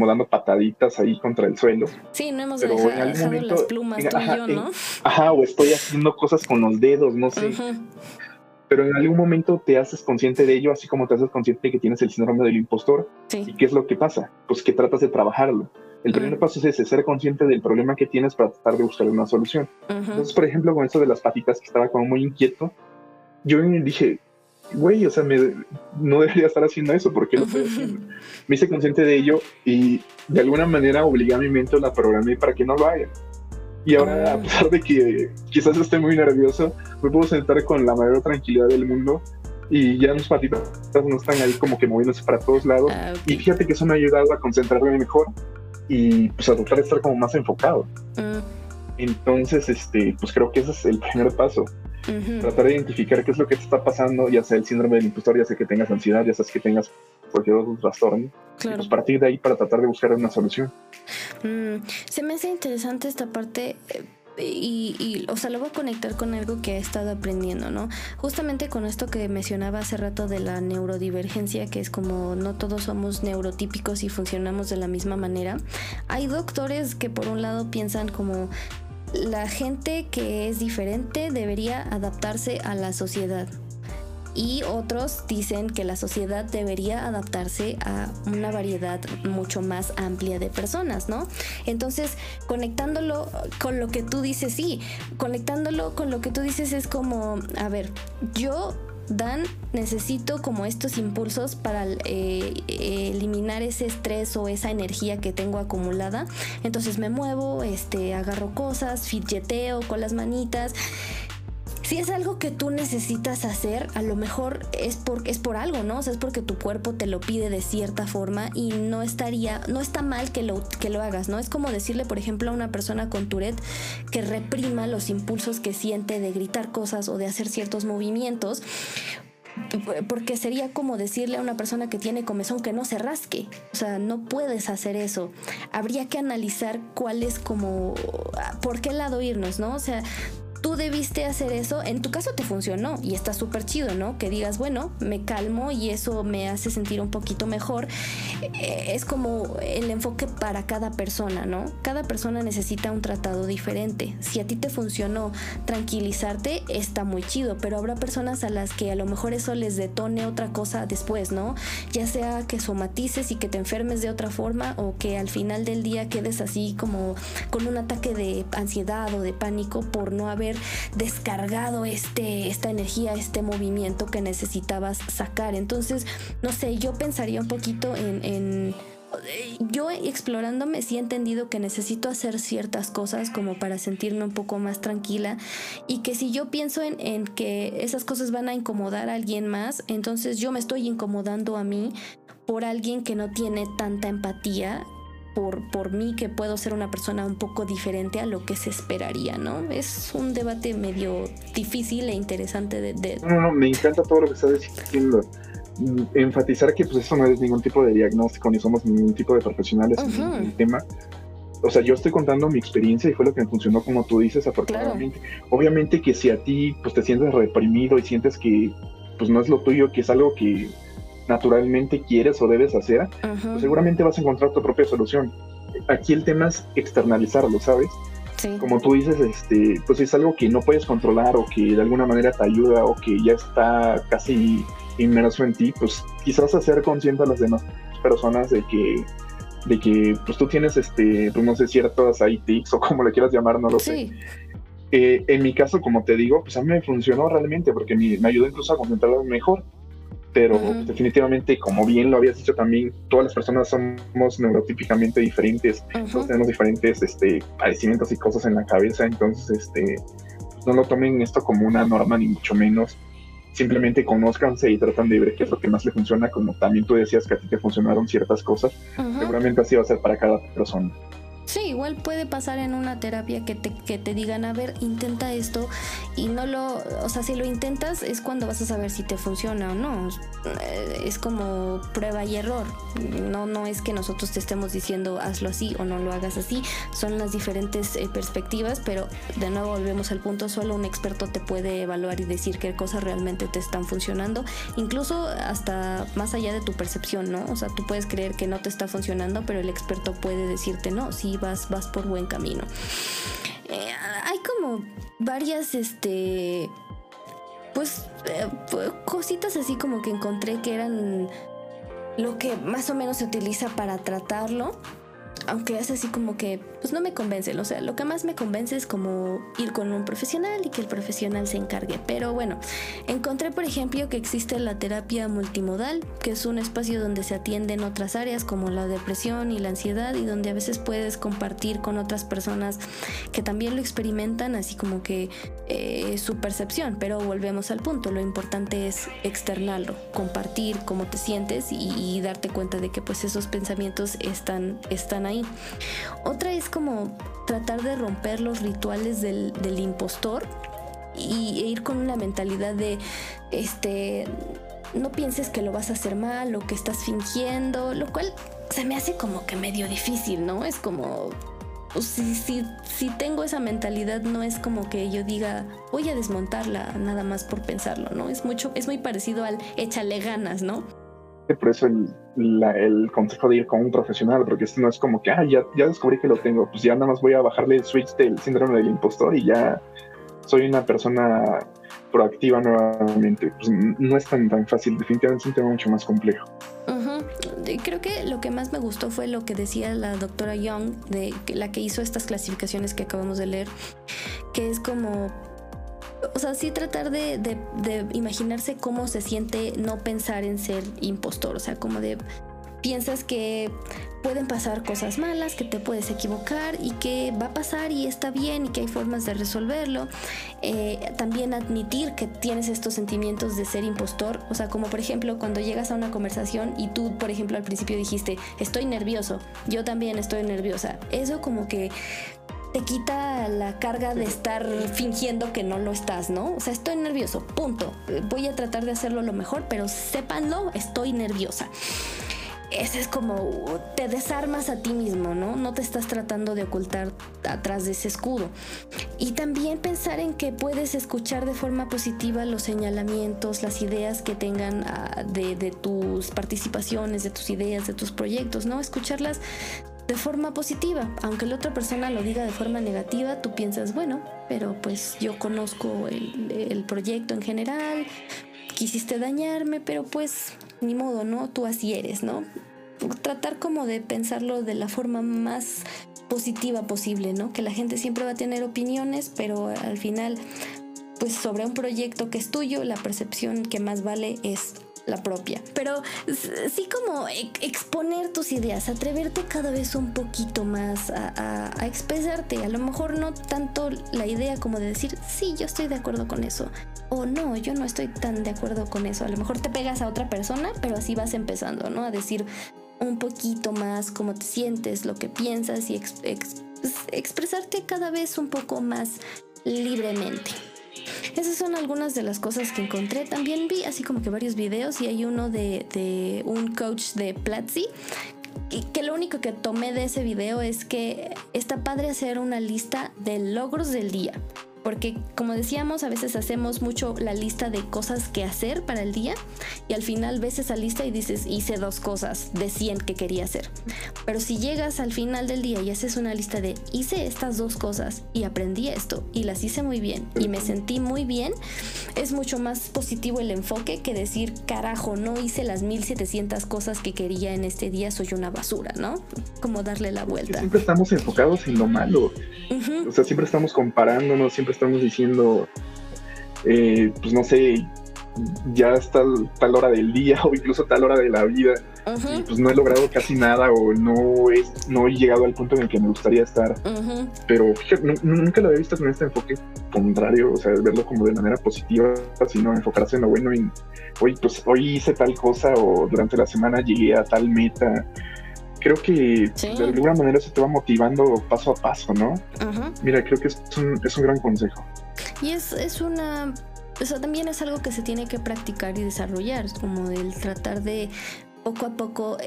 dando pataditas ahí contra el suelo. Sí, no hemos dejado momento, las plumas tú y yo, ¿no? O estoy haciendo cosas con los dedos, no sé. Uh-huh. Pero en algún momento te haces consciente de ello, así como te haces consciente de que tienes el síndrome del impostor. Sí. ¿Y qué es lo que pasa? Pues que tratas de trabajarlo. El primer paso es ese, ser consciente del problema que tienes para tratar de buscar una solución. Uh-huh. Entonces, por ejemplo, con esto de las patitas, que estaba como muy inquieto, yo dije... güey, o sea, no debería estar haciendo eso, ¿por qué lo estoy haciendo? Me hice consciente de ello y de alguna manera obligué a mi mente, la programé para que no lo haga. Y ahora, a pesar de que quizás esté muy nervioso, me puedo sentar con la mayor tranquilidad del mundo y ya mis patitas no están ahí como que moviéndose para todos lados. Okay. Y fíjate que eso me ha ayudado a concentrarme mejor y pues a tratar de estar como más enfocado. Entonces, pues creo que ese es el primer paso. Uh-huh. Tratar de identificar qué es lo que te está pasando, ya sea el síndrome del impostor, ya sea que tengas ansiedad, ya sea que tengas cualquier otro trastorno. Claro. Y pues partir de ahí para tratar de buscar una solución. Se me hace interesante esta parte y, o sea, lo voy a conectar con algo que he estado aprendiendo, ¿no? Justamente con esto que mencionaba hace rato de la neurodivergencia, que es como no todos somos neurotípicos y funcionamos de la misma manera. Hay doctores que por un lado piensan como... la gente que es diferente debería adaptarse a la sociedad. Y otros dicen que la sociedad debería adaptarse a una variedad mucho más amplia de personas, ¿no? Entonces, conectándolo con lo que tú dices, sí, conectándolo con lo que tú dices es como, a ver, yo... Dan, necesito como estos impulsos para eliminar ese estrés o esa energía que tengo acumulada. Entonces me muevo, agarro cosas, fidgeteo con las manitas. Si es algo que tú necesitas hacer, a lo mejor es por algo, ¿no? O sea, es porque tu cuerpo te lo pide de cierta forma y no está mal que lo hagas, ¿no? Es como decirle, por ejemplo, a una persona con Tourette que reprima los impulsos que siente de gritar cosas o de hacer ciertos movimientos, porque sería como decirle a una persona que tiene comezón que no se rasque. O sea, no puedes hacer eso. Habría que analizar cuál es como... ¿por qué lado irnos, no? O sea... tú debiste hacer eso, en tu caso te funcionó y está súper chido, ¿no? Que digas, bueno, me calmo y eso me hace sentir un poquito mejor. Es como el enfoque para cada persona, ¿no? Cada persona necesita un tratado diferente. Si a ti te funcionó tranquilizarte, está muy chido, pero habrá personas a las que a lo mejor eso les detone otra cosa después, ¿no? Ya sea que somatices y que te enfermes de otra forma o que al final del día quedes así como con un ataque de ansiedad o de pánico por no haber descargado esta energía, este movimiento que necesitabas sacar. Entonces, no sé, yo pensaría un poquito yo explorándome sí he entendido que necesito hacer ciertas cosas como para sentirme un poco más tranquila y que si yo pienso en que esas cosas van a incomodar a alguien más, entonces yo me estoy incomodando a mí por alguien que no tiene tanta empatía por mí, que puedo ser una persona un poco diferente a lo que se esperaría, ¿no? Es un debate medio difícil e interesante de... No, me encanta todo lo que estás diciendo. Enfatizar que pues eso no es ningún tipo de diagnóstico, ni somos ningún tipo de profesionales uh-huh. en el tema. O sea, yo estoy contando mi experiencia y fue lo que me funcionó, como tú dices, afortunadamente. Claro. Obviamente que si a ti pues te sientes reprimido y sientes que pues no es lo tuyo, que es algo que... naturalmente quieres o debes hacer, uh-huh. pues seguramente vas a encontrar tu propia solución. Aquí el tema es externalizarlo, ¿sabes? Sí. Como tú dices, pues es algo que no puedes controlar o que de alguna manera te ayuda o que ya está casi inmerso en ti, pues quizás hacer consciente a las demás personas de que pues tú tienes, pues no sé, ciertas tics o como le quieras llamar, no lo sí. sé. En mi caso, como te digo, pues a mí me funcionó realmente porque me ayudó incluso a concentrarme mejor. Pero uh-huh. definitivamente, como bien lo habías dicho también, todas las personas somos neurotípicamente diferentes, uh-huh. todos tenemos diferentes padecimientos y cosas en la cabeza, entonces no lo tomen esto como una norma ni mucho menos, simplemente conózcanse y tratan de ver qué es lo que más les funciona, como también tú decías que a ti te funcionaron ciertas cosas, uh-huh. Seguramente así va a ser para cada persona. Sí, igual puede pasar en una terapia que te digan, a ver, intenta esto y no lo, o sea, si lo intentas es cuando vas a saber si te funciona o no. Es como prueba y error. No es que nosotros te estemos diciendo hazlo así o no lo hagas así. Son las diferentes perspectivas, pero de nuevo volvemos al punto, solo un experto te puede evaluar y decir qué cosas realmente te están funcionando, incluso hasta más allá de tu percepción, ¿no? O sea, tú puedes creer que no te está funcionando, pero el experto puede decirte no, sí. Vas por buen camino. Hay como varias cositas así como que encontré que eran lo que más o menos se utiliza para tratarlo, aunque es así como que pues no me convencen. O sea, lo que más me convence es como ir con un profesional y que el profesional se encargue. Pero bueno, encontré por ejemplo que existe la terapia multimodal, que es un espacio donde se atienden otras áreas como la depresión y la ansiedad, y donde a veces puedes compartir con otras personas que también lo experimentan, así como que su percepción. Pero volvemos al punto, lo importante es externarlo, compartir cómo te sientes y darte cuenta de que pues esos pensamientos están ahí. Otra es como tratar de romper los rituales del impostor e ir con una mentalidad de no pienses que lo vas a hacer mal o que estás fingiendo, lo cual se me hace como que medio difícil, ¿no? Es como si tengo esa mentalidad, no es como que yo diga voy a desmontarla nada más por pensarlo, ¿no? Es muy parecido al échale ganas, ¿no? Por eso el consejo de ir con un profesional, porque esto no es como que ya descubrí que lo tengo, pues ya nada más voy a bajarle el switch del síndrome del impostor y ya soy una persona proactiva nuevamente. Pues no es tan fácil, definitivamente es un tema mucho más complejo. Uh-huh. Creo que lo que más me gustó fue lo que decía la doctora Young, de la que hizo estas clasificaciones que acabamos de leer, que es como... O sea, sí tratar de imaginarse cómo se siente no pensar en ser impostor. O sea, como de piensas que pueden pasar cosas malas, que te puedes equivocar y que va a pasar y está bien y que hay formas de resolverlo. También admitir que tienes estos sentimientos de ser impostor. O sea, como por ejemplo cuando llegas a una conversación y tú, por ejemplo, al principio dijiste estoy nervioso, yo también estoy nerviosa. Eso como que... te quita la carga de estar fingiendo que no lo estás, ¿no? O sea, estoy nervioso, punto. Voy a tratar de hacerlo lo mejor, pero sépanlo, estoy nerviosa. Ese es como, te desarmas a ti mismo, ¿no? No te estás tratando de ocultar atrás de ese escudo. Y también pensar en que puedes escuchar de forma positiva los señalamientos, las ideas que tengan de tus participaciones, de tus ideas, de tus proyectos, ¿no? Escucharlas de forma positiva, aunque la otra persona lo diga de forma negativa, tú piensas, bueno, pero pues yo conozco el proyecto en general, quisiste dañarme, pero pues ni modo, ¿no? Tú así eres, ¿no? Tratar como de pensarlo de la forma más positiva posible, ¿no? Que la gente siempre va a tener opiniones, pero al final, pues sobre un proyecto que es tuyo, la percepción que más vale es la propia, pero sí como exponer tus ideas, atreverte cada vez un poquito más a expresarte, a lo mejor no tanto la idea como de decir sí, yo estoy de acuerdo con eso, o no, yo no estoy tan de acuerdo con eso, a lo mejor te pegas a otra persona, pero así vas empezando, ¿no? A decir un poquito más cómo te sientes, lo que piensas y expresarte cada vez un poco más libremente. Esas son algunas de las cosas que encontré. También vi así como que varios videos y hay uno de un coach de Platzi que lo único que tomé de ese video es que está padre hacer una lista de logros del día, porque como decíamos, a veces hacemos mucho la lista de cosas que hacer para el día y al final ves esa lista y dices hice 2 cosas de 100 que quería hacer, pero si llegas al final del día y haces una lista de hice estas 2 cosas y aprendí esto y las hice muy bien y me sentí muy bien, es mucho más positivo el enfoque que decir carajo, no hice las 1700 cosas que quería en este día, soy una basura, ¿no? Como darle la vuelta. Siempre estamos enfocados en lo malo, uh-huh. O sea, siempre estamos comparándonos, siempre estamos diciendo, pues no sé, ya es tal hora del día o incluso tal hora de la vida, uh-huh. y pues no he logrado casi nada o no he llegado al punto en el que me gustaría estar, uh-huh. pero fíjate, nunca lo había visto con este enfoque contrario, o sea, verlo como de manera positiva, sino enfocarse en lo bueno, en hoy hice tal cosa o durante la semana llegué a tal meta. Creo que sí. de alguna manera se te va motivando paso a paso, ¿no? Uh-huh. Mira, creo que es un gran consejo. Y es una... O sea, también es algo que se tiene que practicar y desarrollar, como el tratar de poco a poco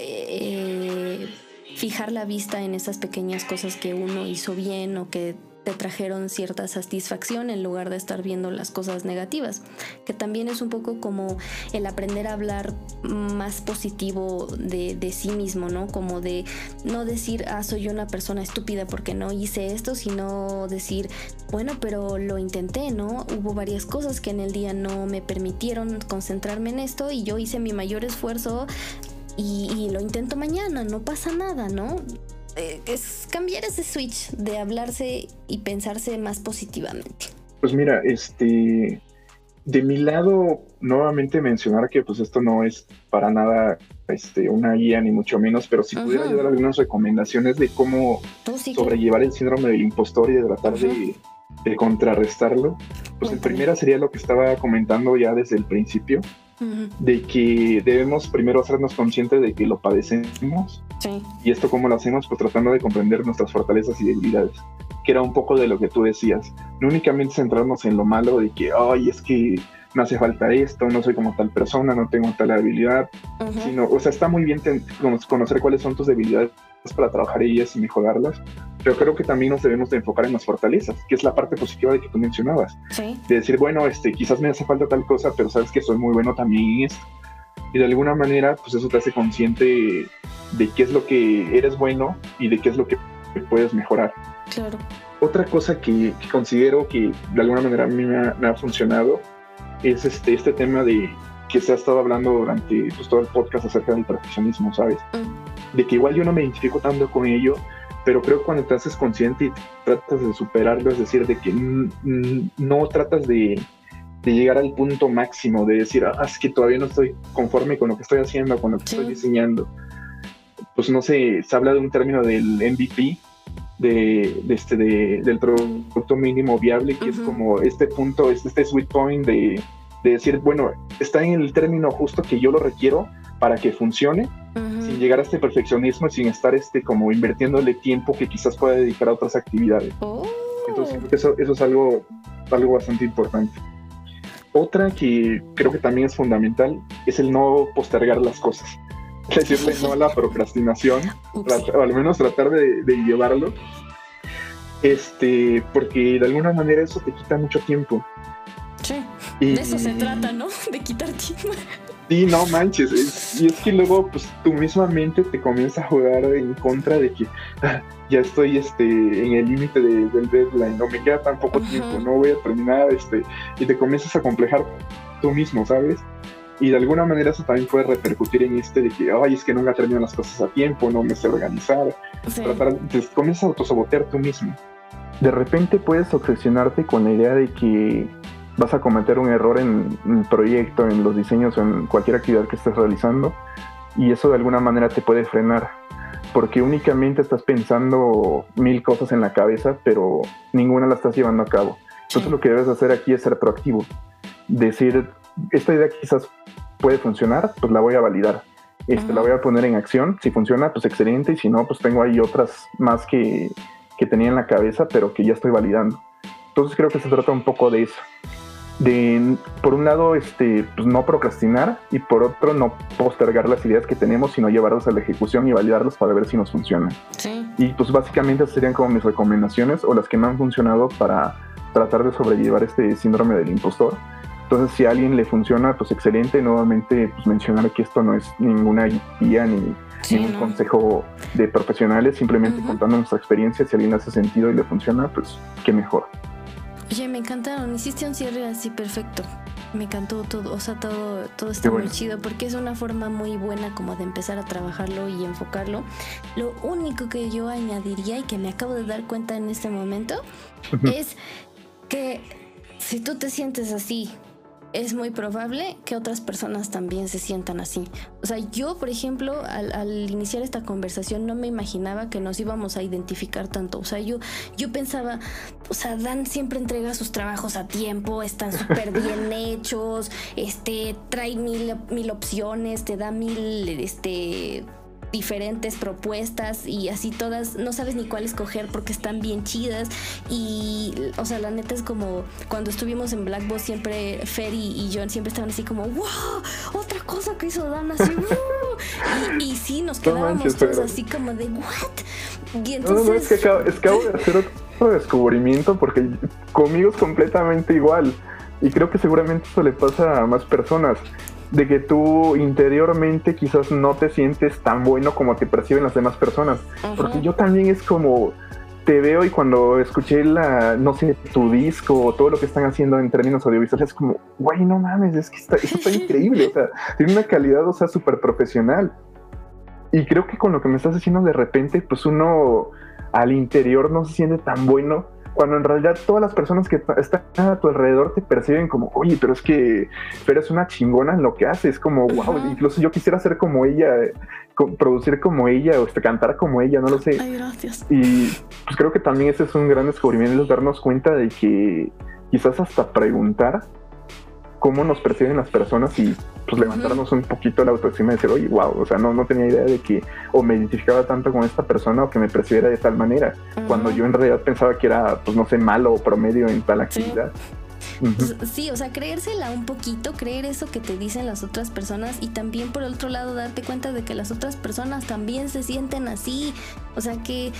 fijar la vista en esas pequeñas cosas que uno hizo bien o que te trajeron cierta satisfacción en lugar de estar viendo las cosas negativas, que también es un poco como el aprender a hablar más positivo de sí mismo, ¿no? Como de no decir, soy una persona estúpida porque no hice esto, sino decir, bueno, pero lo intenté, ¿no? Hubo varias cosas que en el día no me permitieron concentrarme en esto y yo hice mi mayor esfuerzo y lo intento mañana, no pasa nada, ¿no? Es cambiar ese switch de hablarse y pensarse más positivamente. Pues mira, de mi lado, nuevamente mencionar que pues esto no es para nada una guía ni mucho menos, pero si uh-huh. pudiera dar algunas recomendaciones de cómo sí sobrellevar el síndrome del impostor y de tratar uh-huh. de contrarrestarlo, pues el primero sería lo que estaba comentando ya desde el principio, de que debemos primero hacernos conscientes de que lo padecemos, sí. y esto cómo lo hacemos, pues tratando de comprender nuestras fortalezas y debilidades, que era un poco de lo que tú decías, no únicamente centrarnos en lo malo de que, ay, es que me hace falta esto, no soy como tal persona, no tengo tal habilidad, uh-huh. sino, o sea, está muy bien conocer cuáles son tus debilidades para trabajar ellas y mejorarlas, pero creo que también nos debemos de enfocar en las fortalezas, que es la parte positiva de que tú mencionabas, sí. de decir, bueno, quizás me hace falta tal cosa, pero sabes que soy muy bueno también en esto, y de alguna manera, pues eso te hace consciente de qué es lo que eres bueno y de qué es lo que puedes mejorar. Claro. Otra cosa que considero que de alguna manera a mí me ha funcionado es este tema de que se ha estado hablando durante pues, todo el podcast acerca del perfeccionismo, ¿sabes? De que igual yo no me identifico tanto con ello, pero creo que cuando te haces consciente y tratas de superarlo, es decir, de que no tratas de llegar al punto máximo, de decir, es que todavía no estoy conforme con lo que estoy haciendo, con lo que sí. estoy diseñando. Pues no sé, se habla de un término del MVP, del producto mínimo viable, que uh-huh. es como este punto, este sweet point de decir, bueno, está en el término justo que yo lo requiero para que funcione, uh-huh. sin llegar a este perfeccionismo y sin estar como invirtiéndole tiempo que quizás pueda dedicar a otras actividades. Oh. Entonces eso es algo bastante importante. Otra que creo que también es fundamental es el no postergar las cosas, decirle no a la procrastinación, o al menos tratar de llevarlo, porque de alguna manera eso te quita mucho tiempo. Sí, de eso se trata, ¿no? De quitar tiempo. Sí, no manches, y es que luego pues tu misma mente te comienza a jugar en contra de que ya estoy en el límite del deadline, no me queda tan poco uh-huh. tiempo, no voy a terminar, y te comienzas a complejar tú mismo, ¿sabes? Y de alguna manera eso también puede repercutir en de que, ay, es que nunca termino las cosas a tiempo, no me sé organizar, sí. Te comienzas a autosabotear tú mismo. De repente puedes obsesionarte con la idea de que vas a cometer un error en el proyecto, en los diseños, en cualquier actividad que estés realizando, y eso de alguna manera te puede frenar, porque únicamente estás pensando 1000 cosas en la cabeza, pero ninguna la estás llevando a cabo. Entonces sí. lo que debes hacer aquí es ser proactivo, decir, esta idea quizás puede funcionar, pues la voy a validar, la voy a poner en acción, si funciona, pues excelente, y si no, pues tengo ahí otras más que tenía en la cabeza, pero que ya estoy validando. Entonces creo que se trata un poco de eso. De, por un lado, pues no procrastinar, y por otro, no postergar las ideas que tenemos, sino llevarlas a la ejecución y validarlas para ver si nos funcionan. Sí. Y pues básicamente esas serían como mis recomendaciones, o las que me han funcionado para tratar de sobrellevar este síndrome del impostor. Entonces, si a alguien le funciona, pues excelente. Nuevamente, pues mencionar que esto no es ninguna guía ni ningún consejo de profesionales, simplemente uh-huh. contando nuestra experiencia. Si a alguien hace sentido y le funciona, pues qué mejor. Oye, me encantaron, hiciste un cierre así perfecto, me encantó todo, o sea, todo está muy chido, porque es una forma muy buena como de empezar a trabajarlo y enfocarlo. Lo único que yo añadiría y que me acabo de dar cuenta en este momento es que si tú te sientes así es muy probable que otras personas también se sientan así. O sea, yo, por ejemplo, al iniciar esta conversación no me imaginaba que nos íbamos a identificar tanto. O sea, yo pensaba, o sea, Dan siempre entrega sus trabajos a tiempo, están súper bien hechos, trae mil opciones, te da mil diferentes propuestas y así todas, no sabes ni cuál escoger porque están bien chidas. Y, o sea, la neta es como cuando estuvimos en BlackBot, siempre Fer y John siempre estaban así como, wow, otra cosa que hizo Dan, así, y sí, nos quedábamos todos así como de, what? Y entonces... No, es que acabo de hacer otro descubrimiento porque conmigo es completamente igual y creo que seguramente eso le pasa a más personas. De que tú interiormente quizás no te sientes tan bueno como te perciben las demás personas. Ajá. Porque yo también es como, te veo y cuando escuché tu disco o todo lo que están haciendo en términos audiovisuales, es como, güey, no mames, es que esto está increíble. O sea, tiene una calidad, o sea, súper profesional. Y creo que con lo que me estás diciendo de repente, pues uno al interior no se siente tan bueno. Cuando en realidad todas las personas que están a tu alrededor te perciben como, oye, pero es que eres una chingona en lo que haces, como, wow, uh-huh. Incluso yo quisiera ser como ella, producir como ella, o cantar como ella, no lo sé. Ay, gracias. Y pues creo que también ese es un gran descubrimiento, darnos cuenta de que quizás hasta preguntar cómo nos perciben las personas y pues levantarnos un poquito la autoestima y decir, oye, wow, o sea, no tenía idea de que o me identificaba tanto con esta persona o que me percibiera de tal manera, cuando yo en realidad pensaba que era, pues no sé, malo o promedio en tal actividad. Sí, o sea, creérsela un poquito, creer eso que te dicen las otras personas y también por otro lado darte cuenta de que las otras personas también se sienten así, o sea que...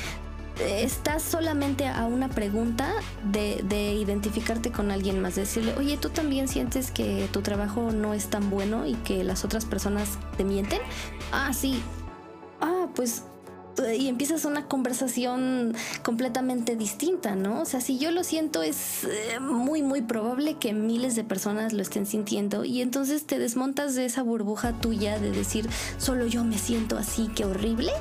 Estás solamente a una pregunta de identificarte con alguien más, decirle, oye, ¿tú también sientes que tu trabajo no es tan bueno y que las otras personas te mienten? Ah, sí. Ah, pues... Y empiezas una conversación completamente distinta, ¿no? O sea, si yo lo siento, es muy, muy probable que miles de personas lo estén sintiendo. Y entonces te desmontas de esa burbuja tuya de decir, solo yo me siento así, qué horrible.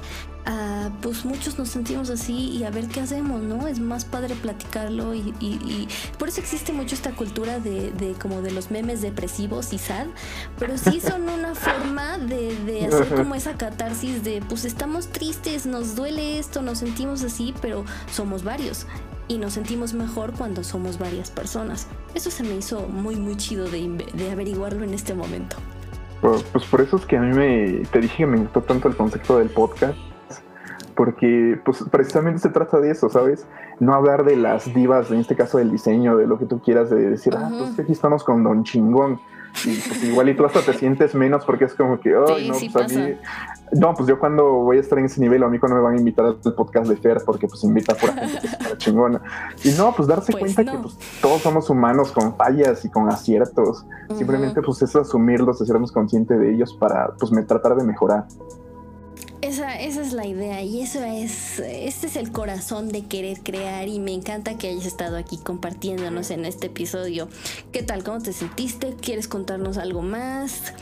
Ah, pues muchos nos sentimos así y a ver qué hacemos, ¿no? Es más padre platicarlo y por eso existe mucho esta cultura de como de los memes depresivos y sad, pero sí son una forma de hacer como esa catarsis de, pues estamos tristes, nos duele esto, nos sentimos así, pero somos varios y nos sentimos mejor cuando somos varias personas. Eso se me hizo muy, muy chido de averiguarlo en este momento. Pues por eso es que a mí te dije que me gustó tanto el concepto del podcast. Porque pues precisamente se trata de eso, ¿sabes? No hablar de las divas, en este caso del diseño, de lo que tú quieras, de decir, pues aquí estamos con Don Chingón. Y pues igual y tú hasta te sientes menos porque es como que, ay, no, sí pues pasa. A mí... No, pues yo cuando voy a estar en ese nivel, a mí cuando me van a invitar al podcast de Fer, porque pues invita a pura gente que está chingona. Y no, pues darse cuenta que pues todos somos humanos con fallas y con aciertos. Simplemente pues es asumirlos, hacernos consciente de ellos para pues tratar de mejorar. Esa es la idea y este es el corazón de Querer Crear y me encanta que hayas estado aquí compartiéndonos en este episodio. ¿Qué tal? ¿Cómo te sentiste? ¿Quieres contarnos algo más?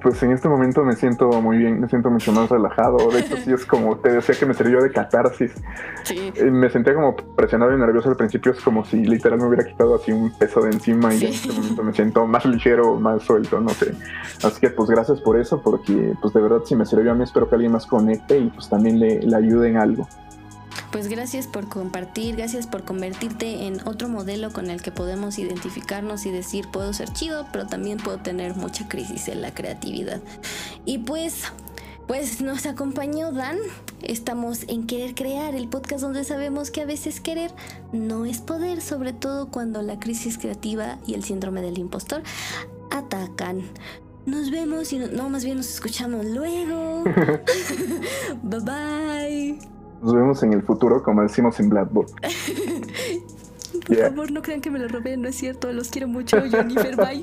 Pues en este momento me siento muy bien, me siento mucho más relajado. De hecho, sí es como te decía que me sirvió de catarsis. Sí. Me sentía como presionado y nervioso al principio, es como si literal me hubiera quitado así un peso de encima y en este momento me siento más ligero, más suelto, no sé. Así que pues gracias por eso, porque pues de verdad sí me sirvió a mí, espero que alguien más conecte y pues también le ayude en algo. Pues gracias por compartir, gracias por convertirte en otro modelo con el que podemos identificarnos y decir puedo ser chido, pero también puedo tener mucha crisis en la creatividad. Y pues nos acompañó Dan, estamos en Querer Crear, el podcast donde sabemos que a veces querer no es poder, sobre todo cuando la crisis creativa y el síndrome del impostor atacan. Nos vemos y más bien nos escuchamos luego. Bye bye. Nos vemos en el futuro, como decimos en BlackBot. Por favor, no crean que me lo robé, no es cierto. Los quiero mucho, Jennifer. Bye.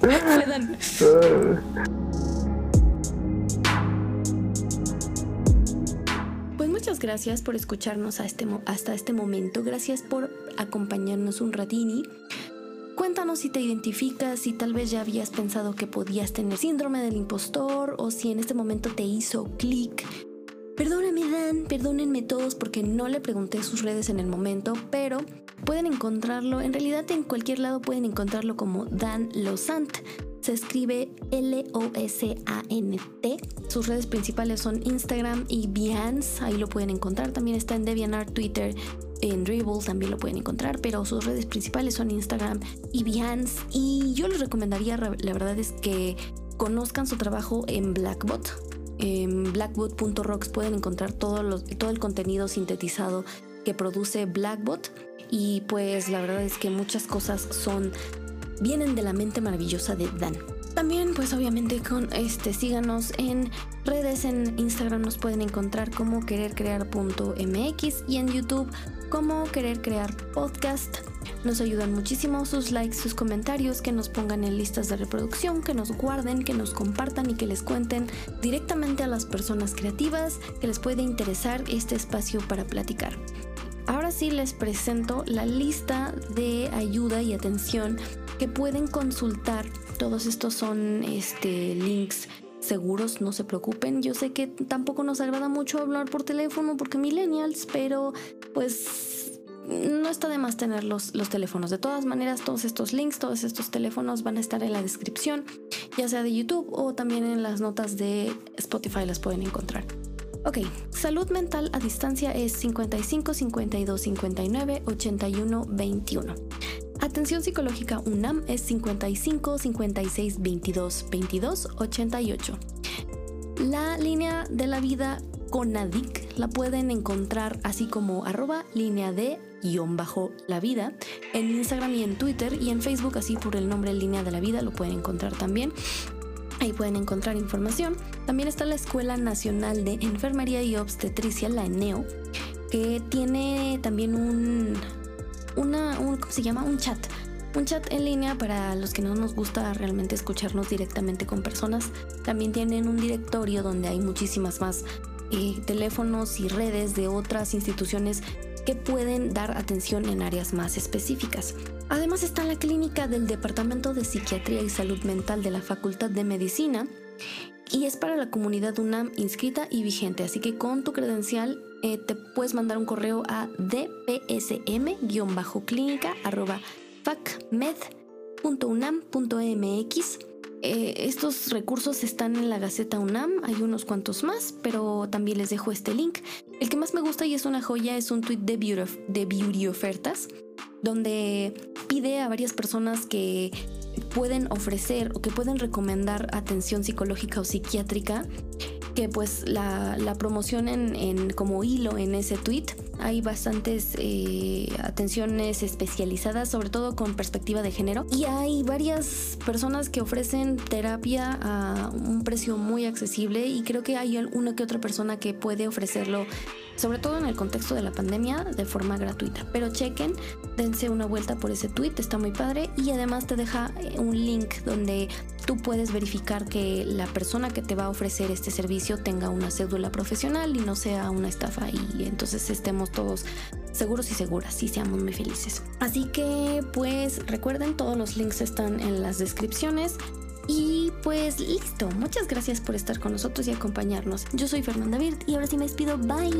Le dan. Pues muchas gracias por escucharnos hasta este momento. Gracias por acompañarnos un ratini. Cuéntanos si te identificas, si tal vez ya habías pensado que podías tener síndrome del impostor o si en este momento te hizo clic. Perdóname, Dan, perdónenme todos porque no le pregunté sus redes en el momento, pero pueden encontrarlo, en realidad en cualquier lado pueden encontrarlo como Dan Losant. Se escribe L-O-S-A-N-T. Sus redes principales son Instagram y Behance, ahí lo pueden encontrar. También está en DeviantArt, Twitter, en Dribbble también lo pueden encontrar, pero sus redes principales son Instagram y Behance. Y yo les recomendaría, la verdad es que conozcan su trabajo en BlackBot. En blackbot.rocks pueden encontrar todo el contenido sintetizado que produce BlackBot. Y pues la verdad es que muchas cosas vienen de la mente maravillosa de Dan. También pues obviamente síganos en redes, en Instagram nos pueden encontrar como querercrear.mx y en YouTube como Querer Crear Podcast. Nos ayudan muchísimo sus likes, sus comentarios, que nos pongan en listas de reproducción, que nos guarden, que nos compartan y que les cuenten directamente a las personas creativas que les puede interesar este espacio para platicar. Ahora sí les presento la lista de ayuda y atención que pueden consultar. Todos estos son links seguros, no se preocupen. Yo sé que tampoco nos agrada mucho hablar por teléfono porque millennials, pero pues no está de más tener los teléfonos. De todas maneras, todos estos links, todos estos teléfonos van a estar en la descripción, ya sea de YouTube o también en las notas de Spotify las pueden encontrar. Ok, Salud Mental a Distancia es 55 52 59 81 21. Atención Psicológica UNAM es 55 56 22 22 88. La línea de la vida CONADIC la pueden encontrar así como @lineade_la vida en Instagram y en Twitter y en Facebook, así por el nombre Línea de la Vida lo pueden encontrar también. Ahí pueden encontrar información. También está la Escuela Nacional de Enfermería y Obstetricia, la ENEO, que tiene también ¿cómo se llama? Un chat. Un chat en línea para los que no nos gusta realmente escucharnos directamente con personas. También tienen un directorio donde hay muchísimas más teléfonos y redes de otras instituciones que pueden dar atención en áreas más específicas. Además está la clínica del Departamento de Psiquiatría y Salud Mental de la Facultad de Medicina y es para la comunidad UNAM inscrita y vigente, así que con tu credencial te puedes mandar un correo a dpsm-clínica@facmed.unam.mx. Estos recursos están en la Gaceta UNAM, hay unos cuantos más, pero también les dejo este link. El que más me gusta y es una joya es un tweet de Beauty Ofertas, donde pide a varias personas que pueden ofrecer o que pueden recomendar atención psicológica o psiquiátrica, que pues la promocionen como hilo en ese tweet. Hay bastantes atenciones especializadas, sobre todo con perspectiva de género. Y hay varias personas que ofrecen terapia a un precio muy accesible y creo que hay una que otra persona que puede ofrecerlo, sobre todo en el contexto de la pandemia, de forma gratuita. Pero chequen, dense una vuelta por ese tweet, está muy padre. Y además te deja un link donde tú puedes verificar que la persona que te va a ofrecer este servicio tenga una cédula profesional y no sea una estafa, y entonces estemos todos seguros y seguras y seamos muy felices. Así que pues recuerden, todos los links están en las descripciones. Y pues listo, muchas gracias por estar con nosotros y acompañarnos. Yo soy Fernanda Birt y ahora sí me despido. Bye.